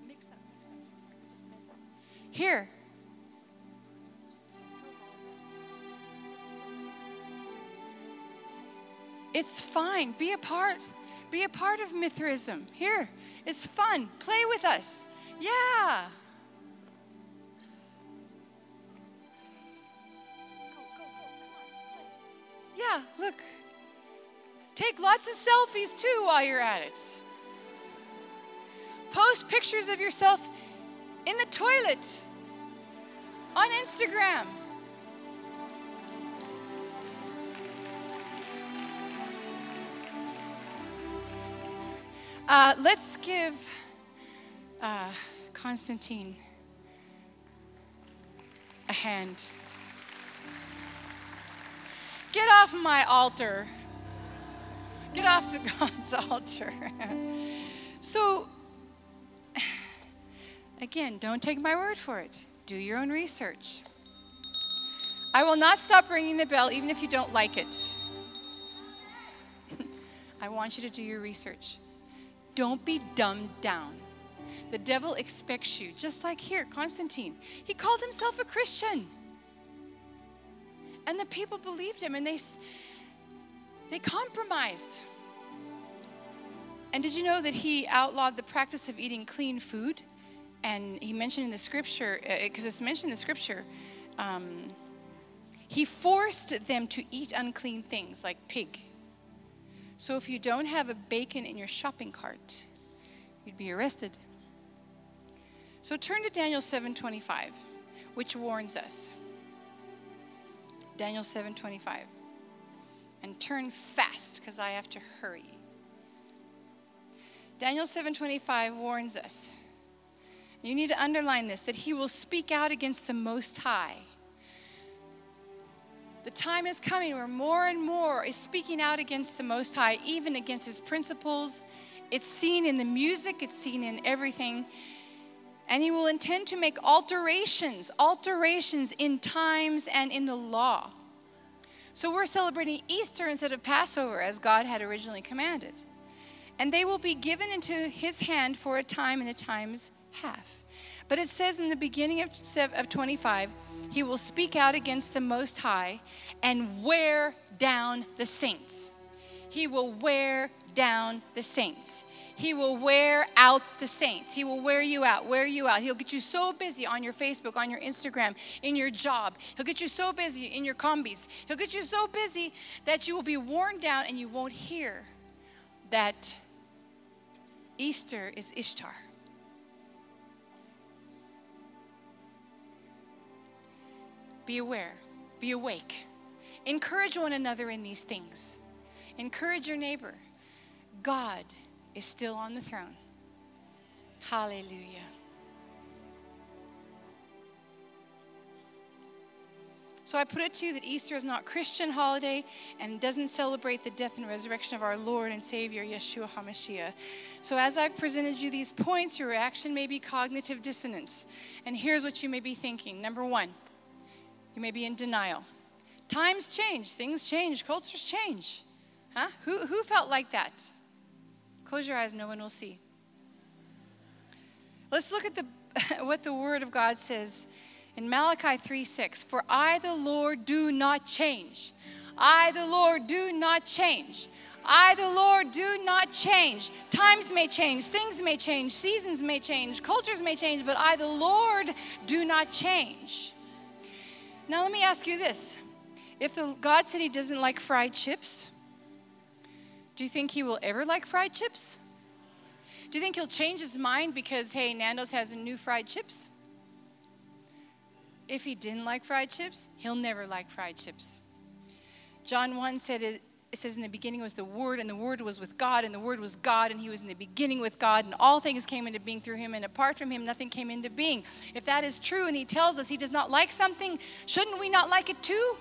Mix up, mix up, mix up. Just mix up. Here. It's fine. Be a part. Be a part of Mithraism. Here. It's fun. Play with us. Yeah. Yeah, look. Take lots of selfies too while you're at it. Post pictures of yourself in the toilet on Instagram. Uh, let's give uh, Constantine a hand. Get off my altar. Get off the God's altar. So, again, don't take my word for it. Do your own research. I will not stop ringing the bell even if you don't like it. I want you to do your research. Don't be dumbed down. The devil expects you, just like here, Constantine. He called himself a Christian. And the people believed him, and they they compromised. And did you know that he outlawed the practice of eating clean food? And he mentioned in the scripture, because it's mentioned in the scripture, um, he forced them to eat unclean things like pig. So if you don't have a bacon in your shopping cart, you'd be arrested. So turn to Daniel seven twenty-five, which warns us. Daniel seven twenty-five. And turn fast, because I have to hurry. Daniel seven twenty-five warns us. You need to underline this, that he will speak out against the Most High. The time is coming where more and more is speaking out against the Most High, even against his principles. It's seen in the music, it's seen in everything. And he will intend to make alterations, alterations in times and in the law. So we're celebrating Easter instead of Passover, as God had originally commanded. And they will be given into his hand for a time and a time's half. But it says in the beginning of twenty-five, he will speak out against the Most High and wear down the saints. He will wear down the saints. He will wear out the saints. He will wear you out, wear you out. He'll get you so busy on your Facebook, on your Instagram, in your job. He'll get you so busy in your combis. He'll get you so busy that you will be worn down and you won't hear that Easter is Ishtar. Be aware, be awake. Encourage one another in these things. Encourage your neighbor. God is still on the throne. Hallelujah. So I put it to you that Easter is not a Christian holiday and doesn't celebrate the death and resurrection of our Lord and Savior, Yeshua HaMashiach. So as I've presented you these points, your reaction may be cognitive dissonance. And here's what you may be thinking. Number one. You may be in denial. Times change, things change, cultures change. Huh? Who, who felt like that? Close your eyes, no one will see. Let's look at the what the Word of God says in Malachi three six. For I, the Lord, do not change. I, the Lord, do not change. I, the Lord, do not change. Times may change, things may change, seasons may change, cultures may change, but I, the Lord, do not change. Now let me ask you this. If the God said he doesn't like fried chips, do you think he will ever like fried chips? Do you think he'll change his mind because, hey, Nando's has a new fried chips? If he didn't like fried chips, he'll never like fried chips. John one said, it says in the beginning was the Word, and the Word was with God, and the Word was God, and he was in the beginning with God, and all things came into being through him, and apart from him nothing came into being. If that is true and he tells us he does not like something, shouldn't we not like it too?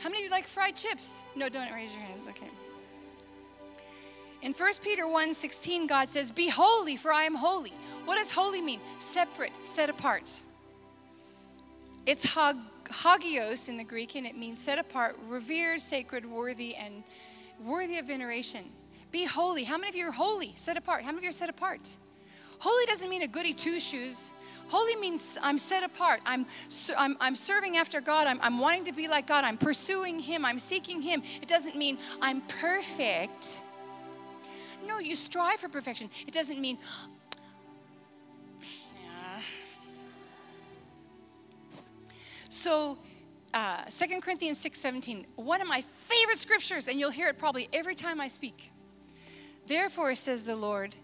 How many of you like fried chips? No, don't raise your hands. Okay. In First Peter one sixteen, God says, be holy, for I am holy. What does holy mean? Separate, set apart. It's hog. Hagios in the Greek, and it means set apart, revered, sacred, worthy, and worthy of veneration. Be holy. How many of you are holy? Set apart. How many of you are set apart? Holy doesn't mean a goody two-shoes. Holy means I'm set apart. I'm I'm, I'm serving after God. I'm, I'm wanting to be like God. I'm pursuing Him. I'm seeking Him. It doesn't mean I'm perfect. No, you strive for perfection. It doesn't mean... So, uh, Second Corinthians six seventeen, one of my favorite scriptures, and you'll hear it probably every time I speak. Therefore, says the Lord,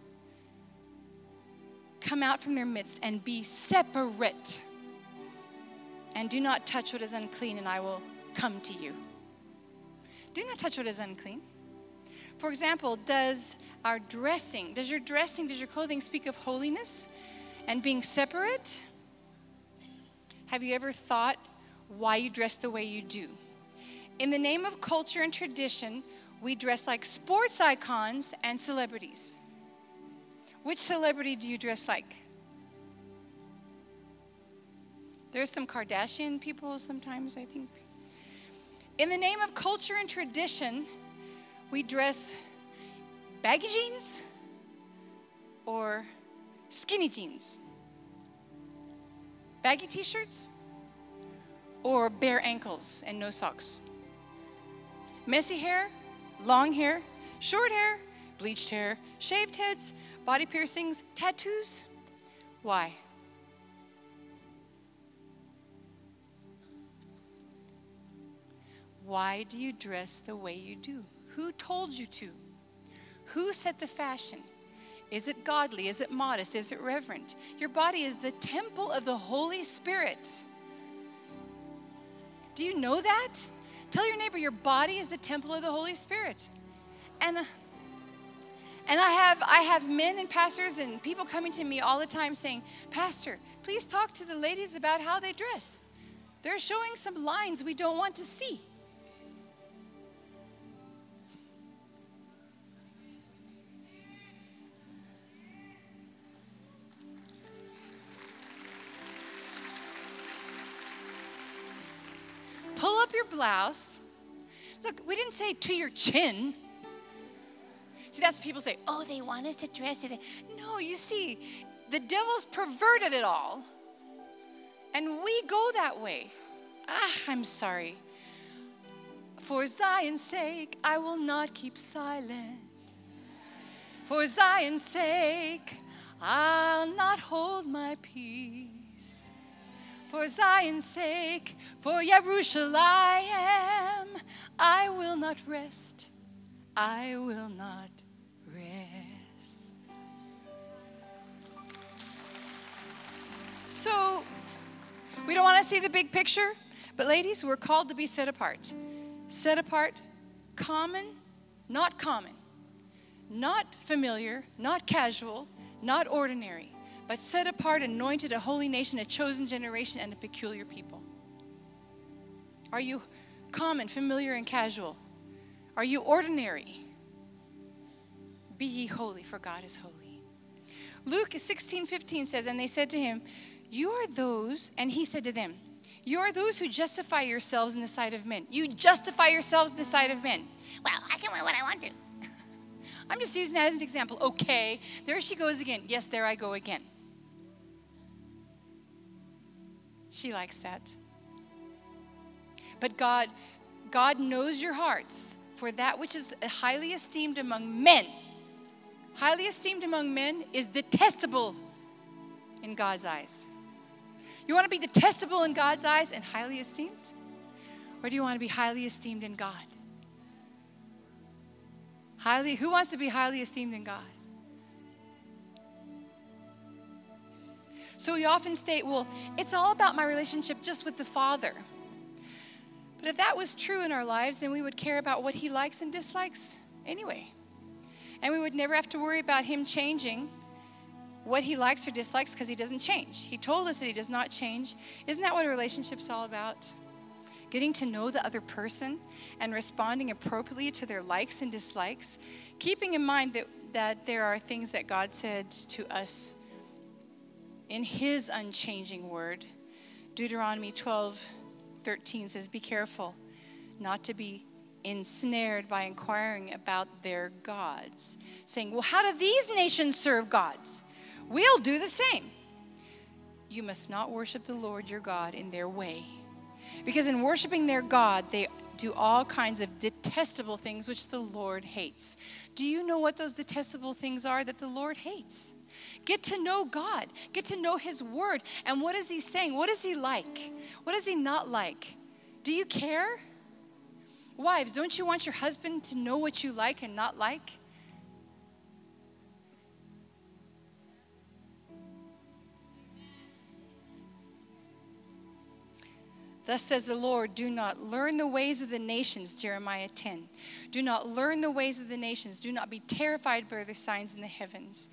come out from their midst and be separate, and do not touch what is unclean, and I will come to you. Do not touch what is unclean. For example, does our dressing, does your dressing, does your clothing speak of holiness? and being separate. Have you ever thought why you dress the way you do? In the name of culture and tradition, we dress like sports icons and celebrities. Which celebrity do you dress like? There's some Kardashian people sometimes, I think. In the name of culture and tradition, we dress baggy jeans or skinny jeans, baggy t-shirts or bare ankles and no socks, messy hair, long hair, short hair, bleached hair, shaved heads, body piercings, tattoos. Why? Why do you dress the way you do? Who told you to? Who set the fashion? Is it godly? Is it modest? Is it reverent? Your body is the temple of the Holy Spirit. Do you know that? Tell your neighbor, your body is the temple of the Holy Spirit. And, and I have I have men and pastors and people coming to me all the time saying, "Pastor, please talk to the ladies about how they dress. They're showing some lines we don't want to see." Pull up your blouse. Look, we didn't say to your chin. See, that's what people say, "Oh, they want us to dress." No, you see, the devil's perverted it all. And we go that way. Ah, I'm sorry. For Zion's sake, I will not keep silent. For Zion's sake, I'll not hold my peace. For Zion's sake, for Yerushalayim, I will not rest, I will not rest. So, we don't want to see the big picture, but ladies, we're called to be set apart. Set apart, common, not common. Not familiar, not casual, not ordinary. But set apart, anointed, a holy nation, a chosen generation, and a peculiar people. Are you common, familiar, and casual? Are you ordinary? Be ye holy, for God is holy. Luke sixteen fifteen says, "And they said to him, 'You are those,' and he said to them, 'You are those who justify yourselves in the sight of men.'" You justify yourselves in the sight of men. Well, I can wear what I want to. I'm just using that as an example. Okay, there she goes again. Yes, there I go again. She likes that. But God, God knows your hearts, for that which is highly esteemed among men, highly esteemed among men is detestable in God's eyes. You want to be detestable in God's eyes and highly esteemed? Or do you want to be highly esteemed in God? Highly, who wants to be highly esteemed in God? So we often state, well, it's all about my relationship just with the Father. But if that was true in our lives, then we would care about what he likes and dislikes anyway. And we would never have to worry about him changing what he likes or dislikes because he doesn't change. He told us that he does not change. Isn't that what a relationship's all about? Getting to know the other person and responding appropriately to their likes and dislikes, keeping in mind that, that there are things that God said to us in his unchanging word. Deuteronomy twelve thirteen says, "Be careful not to be ensnared by inquiring about their gods," saying, "Well, how do these nations serve gods? We'll do the same." You must not worship the Lord your God in their way, because in worshiping their God, they do all kinds of detestable things which the Lord hates. Do you know what those detestable things are that the Lord hates? Get to know God. Get to know his word. And what is he saying? What does he like? What does he not like? Do you care? Wives, don't you want your husband to know what you like and not like? "Thus says the Lord, do not learn the ways of the nations," Jeremiah ten. "Do not learn the ways of the nations. Do not be terrified by their signs in the heavens.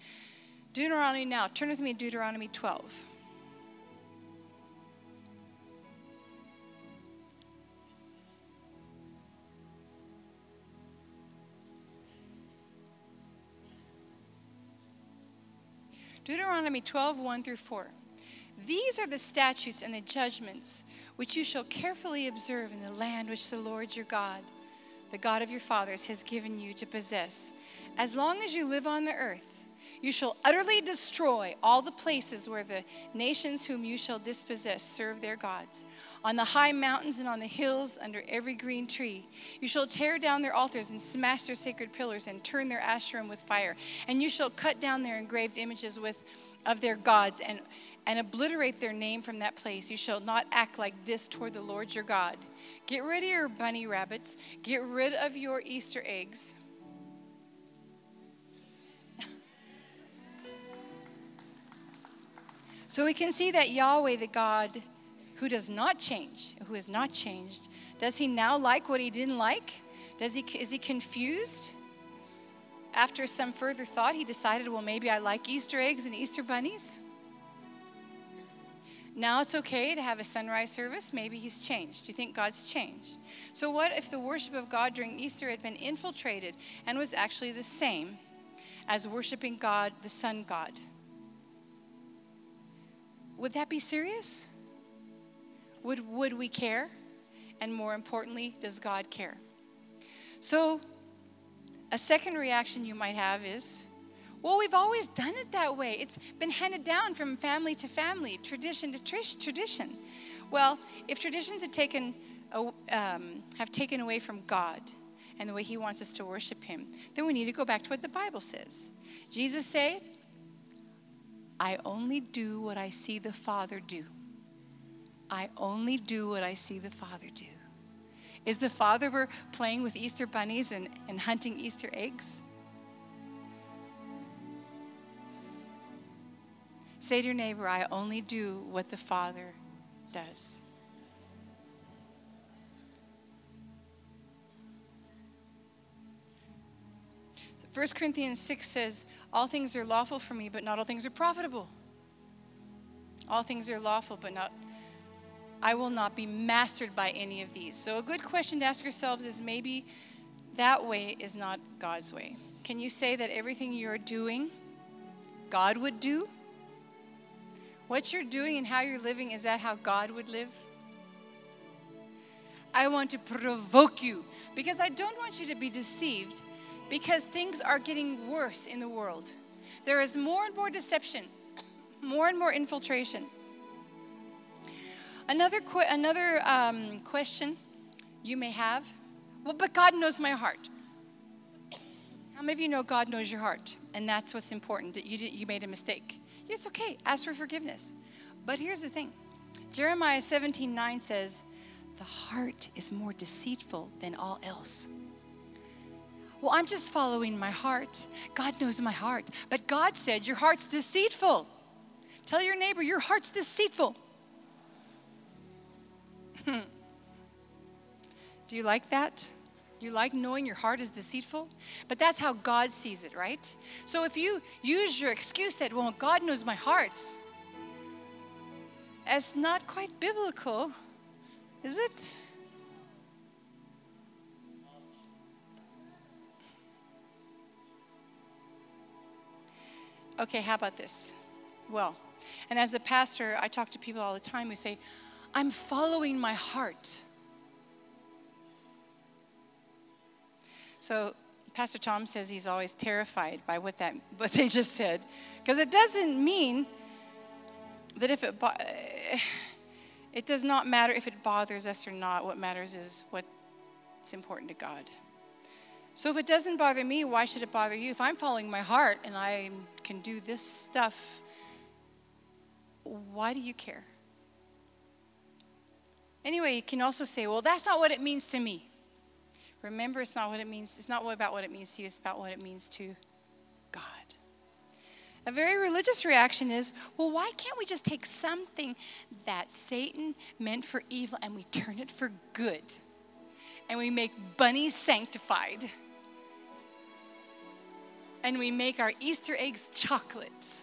Deuteronomy now. Turn with me to Deuteronomy twelve. Deuteronomy twelve, one through four. These are the statutes and the judgments which you shall carefully observe in the land which the Lord your God, the God of your fathers, has given you to possess. As long as you live on the earth, you shall utterly destroy all the places where the nations whom you shall dispossess serve their gods. On the high mountains and on the hills under every green tree, you shall tear down their altars and smash their sacred pillars and turn their asherim with fire. And you shall cut down their engraved images with of their gods and and obliterate their name from that place. You shall not act like this toward the Lord your God. Get rid of your bunny rabbits. Get rid of your Easter eggs. So we can see that Yahweh, the God who does not change, who is not changed, does he now like what he didn't like? Does he, is he confused? After some further thought, he decided, well, maybe I like Easter eggs and Easter bunnies. Now it's okay to have a sunrise service. Maybe he's changed. You think God's changed. So what if the worship of God during Easter had been infiltrated and was actually the same as worshiping God, the sun god? Would that be serious? Would, would we care? And more importantly, does God care? So a second reaction you might have is, well, we've always done it that way. It's been handed down from family to family, tradition to trish, tradition. Well, if traditions have taken, um, have taken away from God and the way he wants us to worship him, then we need to go back to what the Bible says. Jesus said, I only do what I see the Father do. I only do what I see the Father do. Is the Father we're playing with Easter bunnies and, and hunting Easter eggs? Say to your neighbor, I only do what the Father does. First Corinthians six says, all things are lawful for me, but not all things are profitable. All things are lawful, but not, I will not be mastered by any of these. So a good question to ask yourselves is, maybe that way is not God's way. Can you say that everything you're doing, God would do? What you're doing and how you're living, is that how God would live? I want to provoke you because I don't want you to be deceived, because things are getting worse in the world. There is more and more deception, more and more infiltration. Another qu- another um, question you may have, well, but God knows my heart. How many of you know God knows your heart? And that's what's important, that you did, you made a mistake. It's okay. Ask for forgiveness. But here's the thing. Jeremiah seventeen nine says, the heart is more deceitful than all else. Well, I'm just following my heart. God knows my heart. But God said, your heart's deceitful. Tell your neighbor, your heart's deceitful. Do you like that? You like knowing your heart is deceitful? But that's how God sees it, right? So if you use your excuse that, well, God knows my heart, that's not quite biblical, is it? Okay, how about this? Well, and as a pastor, I talk to people all the time who say, I'm following my heart. So Pastor Tom says he's always terrified by what that what they just said, because it doesn't mean that if it bo- it does not matter if it bothers us or not. What matters is what's important to God. So if it doesn't bother me, why should it bother you? If I'm following my heart and I can do this stuff, why do you care? Anyway, you can also say, well, that's not what it means to me. Remember, it's not what it means. It's not about what it means to you. It's about what it means to God. A very religious reaction is, well, why can't we just take something that Satan meant for evil and we turn it for good? And we make bunnies sanctified. and we make our Easter eggs chocolate.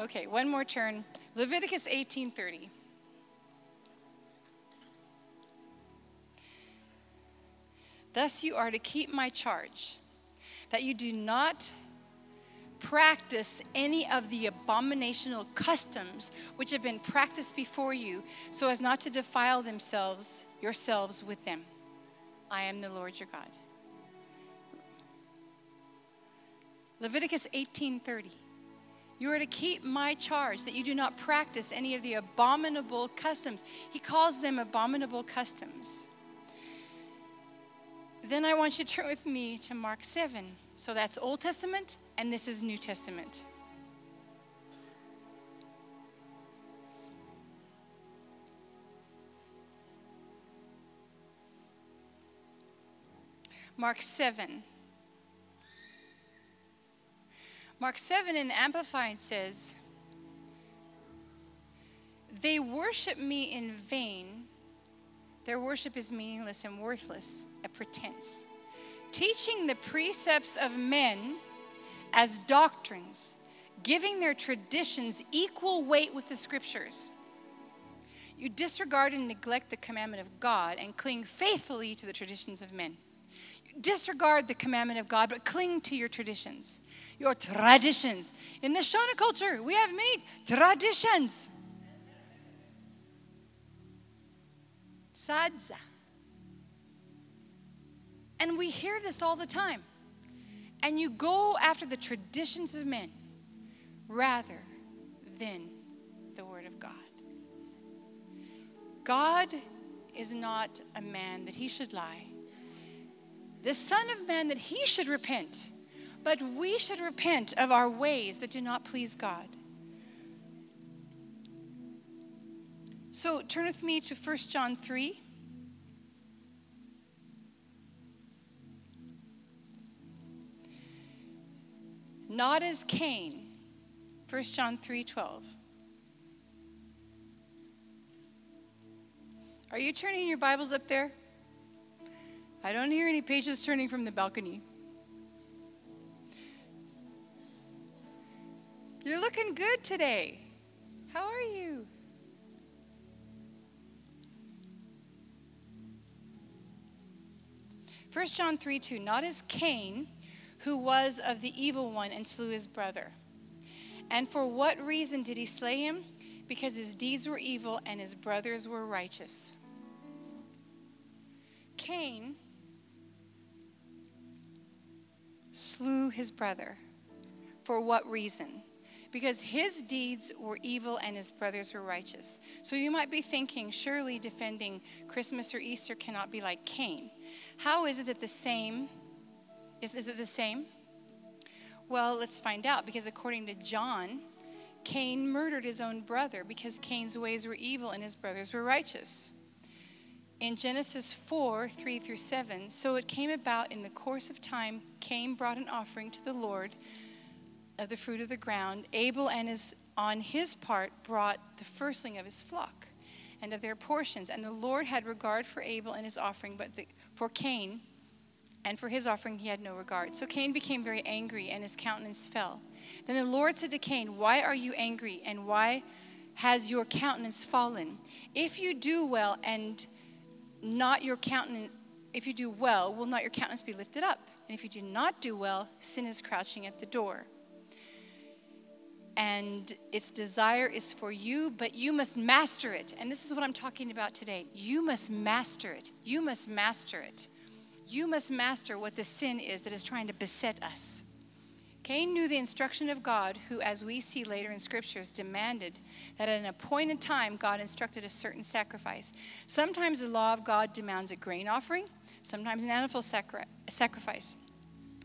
Okay, one more turn. Leviticus eighteen thirty. Thus you are to keep my charge, that you do not practice any of the abominational customs which have been practiced before you, so as not to defile themselves, yourselves with them. I am the Lord your God. Leviticus eighteen thirty. You are to keep my charge, that you do not practice any of the abominable customs. He calls them abominable customs. Then I want you to turn with me to Mark seven. So that's Old Testament, and this is New Testament. Mark seven. Mark seven in the Amplified says, they worship me in vain. Their worship is meaningless and worthless, a pretense. Teaching the precepts of men as doctrines, giving their traditions equal weight with the scriptures. You disregard and neglect the commandment of God and cling faithfully to the traditions of men. You disregard the commandment of God, but cling to your traditions. Your traditions. In the Shona culture, we have many traditions. Sadza. And we hear this all the time. And you go after the traditions of men rather than the word of God. God is not a man that he should lie, the Son of Man that he should repent, but we should repent of our ways that do not please God. So turn with me to First John three. Not as Cain, First John three twelve. Are you turning your Bibles up there? I don't hear any pages turning from the balcony. You're looking good today. How are you? First John three two, not as Cain, who was of the evil one and slew his brother. And for what reason did he slay him? Because his deeds were evil and his brothers were righteous. Cain slew his brother. For what reason? Because his deeds were evil and his brothers were righteous. So you might be thinking, surely defending Christmas or Easter cannot be like Cain. How is it that the same... Is, is it the same? Well, let's find out, because according to John, Cain murdered his own brother because Cain's ways were evil and his brothers were righteous. In Genesis four, three through seven, so it came about in the course of time, Cain brought an offering to the Lord of the fruit of the ground. Abel and his, on his part brought the firstling of his flock and of their portions. And the Lord had regard for Abel and his offering, but the, for Cain... and for his offering he had no regard. So Cain became very angry, and his countenance fell. Then the Lord said to Cain, why are you angry, and why has your countenance fallen? If you do well, and not your countenance, if you do well, will not your countenance be lifted up? And if you do not do well, sin is crouching at the door, and its desire is for you, but you must master it. And this is what I'm talking about today. You must master it. You must master it. You must master what the sin is that is trying to beset us. Cain knew the instruction of God, who, as we see later in scriptures, demanded that at an appointed time God instructed a certain sacrifice. Sometimes the law of God demands a grain offering, sometimes an animal sacri- sacrifice.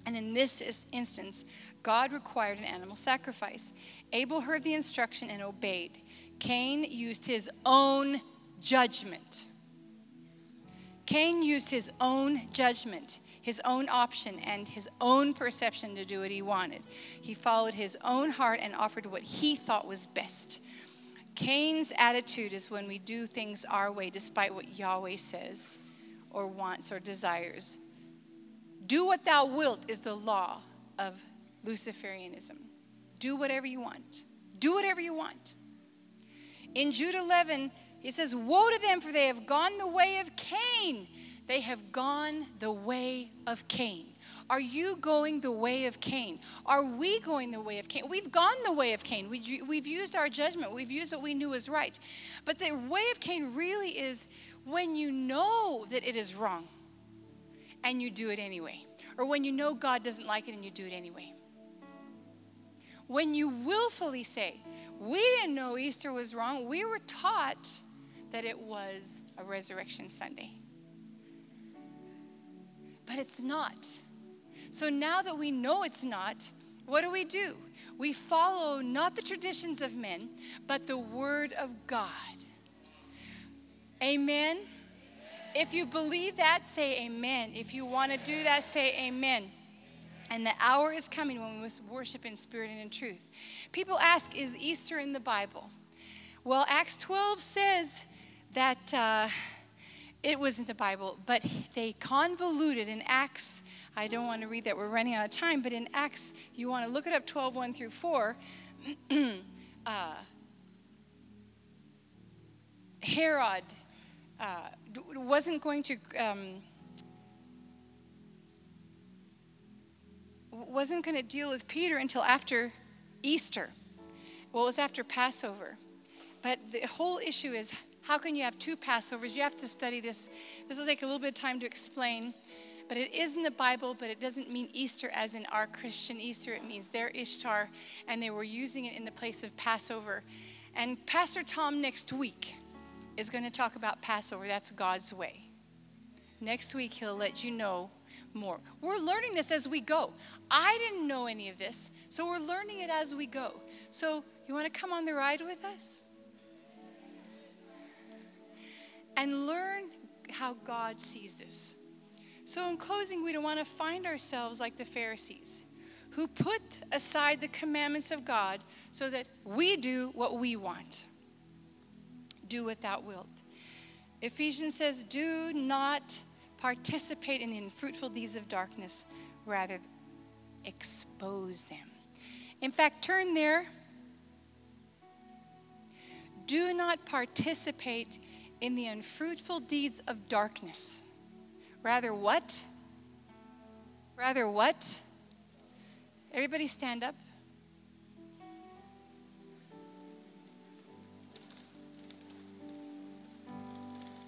And in this instance, God required an animal sacrifice. Abel heard the instruction and obeyed. Cain used his own judgment. Cain used his own judgment, his own option, and his own perception to do what he wanted. He followed his own heart and offered what he thought was best. Cain's attitude is when we do things our way, despite what Yahweh says or wants or desires. Do what thou wilt is the law of Luciferianism. Do whatever you want. Do whatever you want. In Jude eleven, it says, woe to them, for they have gone the way of Cain. They have gone the way of Cain. Are you going the way of Cain? Are we going the way of Cain? We've gone the way of Cain. We, we've used our judgment. We've used what we knew was right. But the way of Cain really is when you know that it is wrong and you do it anyway. Or when you know God doesn't like it and you do it anyway. When you willfully say, we didn't know Easter was wrong. We were taught that it was a resurrection Sunday. But it's not. So now that we know it's not, what do we do? We follow not the traditions of men, but the word of God. Amen? Amen. If you believe that, say amen. If you want to do that, say amen. And the hour is coming when we must worship in spirit and in truth. People ask, is Easter in the Bible? Well, Acts twelve says that uh, it was in the Bible, but they convoluted in Acts. I don't want to read that. We're running out of time. But in Acts, you want to look it up, twelve, one through four. uh, Herod uh, wasn't going to... Um, wasn't going to deal with Peter until after Easter. Well, it was after Passover. But the whole issue is, how can you have two Passovers? You have to study this. This will take a little bit of time to explain. But it is in the Bible, but it doesn't mean Easter as in our Christian Easter. It means their Ishtar, and they were using it in the place of Passover. And Pastor Tom next week is going to talk about Passover. That's God's way. Next week, he'll let you know more. We're learning this as we go. I didn't know any of this, so we're learning it as we go. So you want to come on the ride with us? And learn how God sees this. So in closing, we don't want to find ourselves like the Pharisees, who put aside the commandments of God so that we do what we want. Do what thou wilt. Ephesians says, do not participate in the unfruitful deeds of darkness, rather expose them. In fact, turn there. Do not participate in the unfruitful deeds of darkness. Rather what? Rather what? Everybody stand up.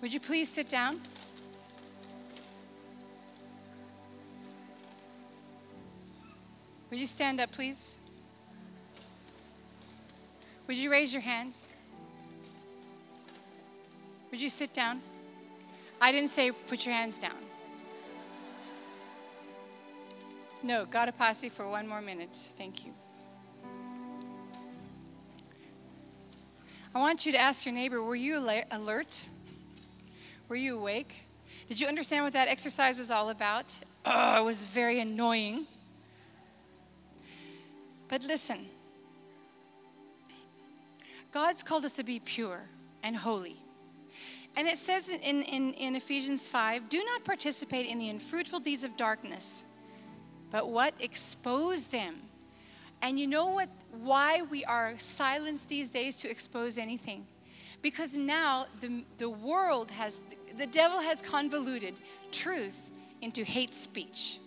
Would you please sit down? Would you stand up, please? Would you raise your hands? Would you sit down? I didn't say put your hands down. No, got a posse for one more minute. Thank you. I want you to ask your neighbor, were you alert? Were you awake? Did you understand what that exercise was all about? Oh, it was very annoying. But listen, God's called us to be pure and holy. And it says in, in, in Ephesians five, do not participate in the unfruitful deeds of darkness, but what? Expose them. And you know what? Why we are silenced these days to expose anything? Because now the, the world has, the devil has convoluted truth into hate speech.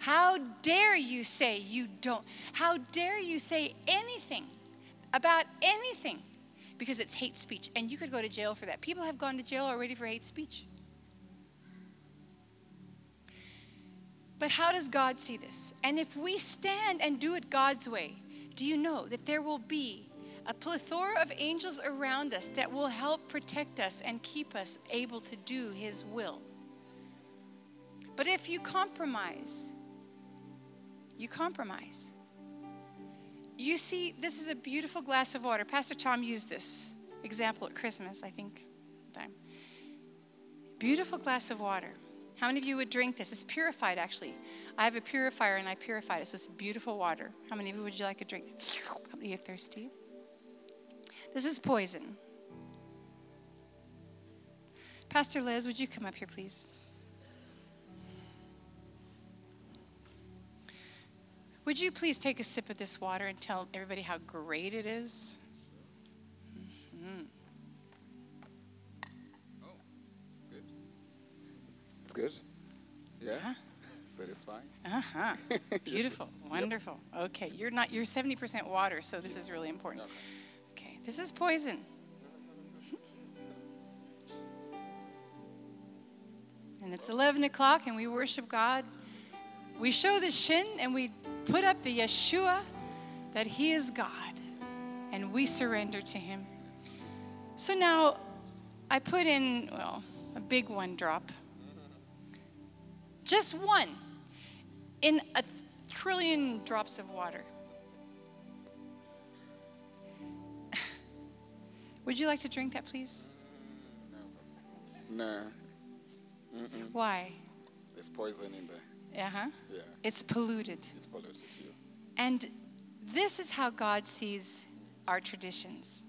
How dare you say you don't? How dare you say anything about anything? Because it's hate speech, and you could go to jail for that. People have gone to jail already for hate speech. But how does God see this? And if we stand and do it God's way, do you know that there will be a plethora of angels around us that will help protect us and keep us able to do His will? But if you compromise, you compromise. You see, this is a beautiful glass of water. Pastor Tom used this example at Christmas, I think. Time. Beautiful glass of water. How many of you would drink this? It's purified, actually. I have a purifier, and I purified it, so it's beautiful water. How many of you would you like a drink? How many of you are thirsty? This is poison. Pastor Liz, would you come up here, please? Would you please take a sip of this water and tell everybody how great it is? Mm-hmm. Oh, it's good. It's good? Yeah? Uh-huh. Satisfying? Uh-huh. Beautiful. Yes, wonderful. Yep. Okay. You're not. You're seventy percent water, so this yes. is really important. Okay. okay. This is poison. And it's eleven o'clock, and we worship God. We show the shin, and we put up the Yeshua, that he is God, and we surrender to him. So now I put in, well, a big one drop. Just one in a trillion drops of water. Would you like to drink that, please? No. Mm-mm. Why? There's poison in there. Uh-huh. Yeah. It's polluted. It's polluted, yeah. And this is how God sees our traditions.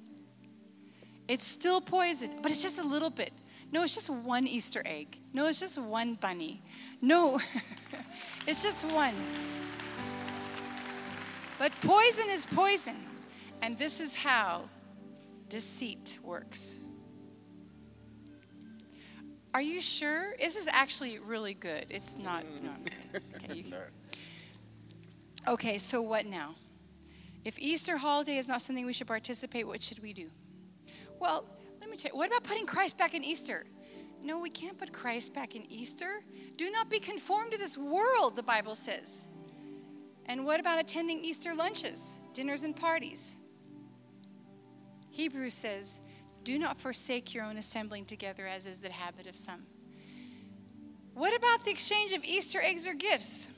It's still poison, but it's just a little bit. No, it's just one Easter egg. No, it's just one bunny. No, it's just one. But poison is poison. And this is how deceit works. Are you sure? This is actually really good. It's not, you know what I'm saying. Okay, you can. Okay, so what now? If Easter holiday is not something we should participate, what should we do? Well, let me tell you, what about putting Christ back in Easter? No, we can't put Christ back in Easter. Do not be conformed to this world, the Bible says. And what about attending Easter lunches, dinners, and parties? Hebrews says, do not forsake your own assembling together, as is the habit of some. What about the exchange of Easter eggs or gifts?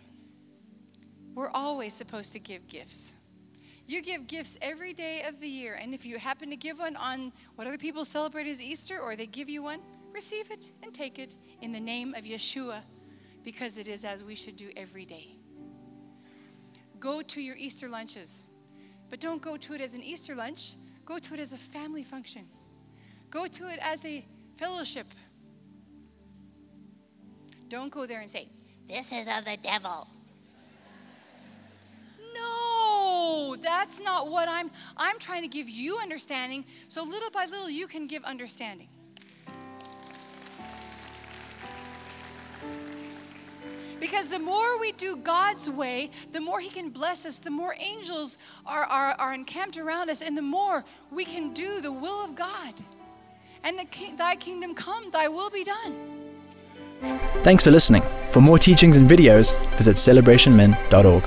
We're always supposed to give gifts. You give gifts every day of the year, and if you happen to give one on what other people celebrate as Easter, or they give you one, receive it and take it in the name of Yeshua, because it is as we should do every day. Go to your Easter lunches, but don't go to it as an Easter lunch. Go to it as a family function. Go to it as a fellowship. Don't go there and say, this is of the devil. No, that's not what I'm, I'm trying to give you understanding, so little by little you can give understanding. Because the more we do God's way, the more he can bless us, the more angels are, are, are encamped around us, and the more we can do the will of God. And the king, thy kingdom come, thy will be done. Thanks for listening. For more teachings and videos, visit celebration men dot org.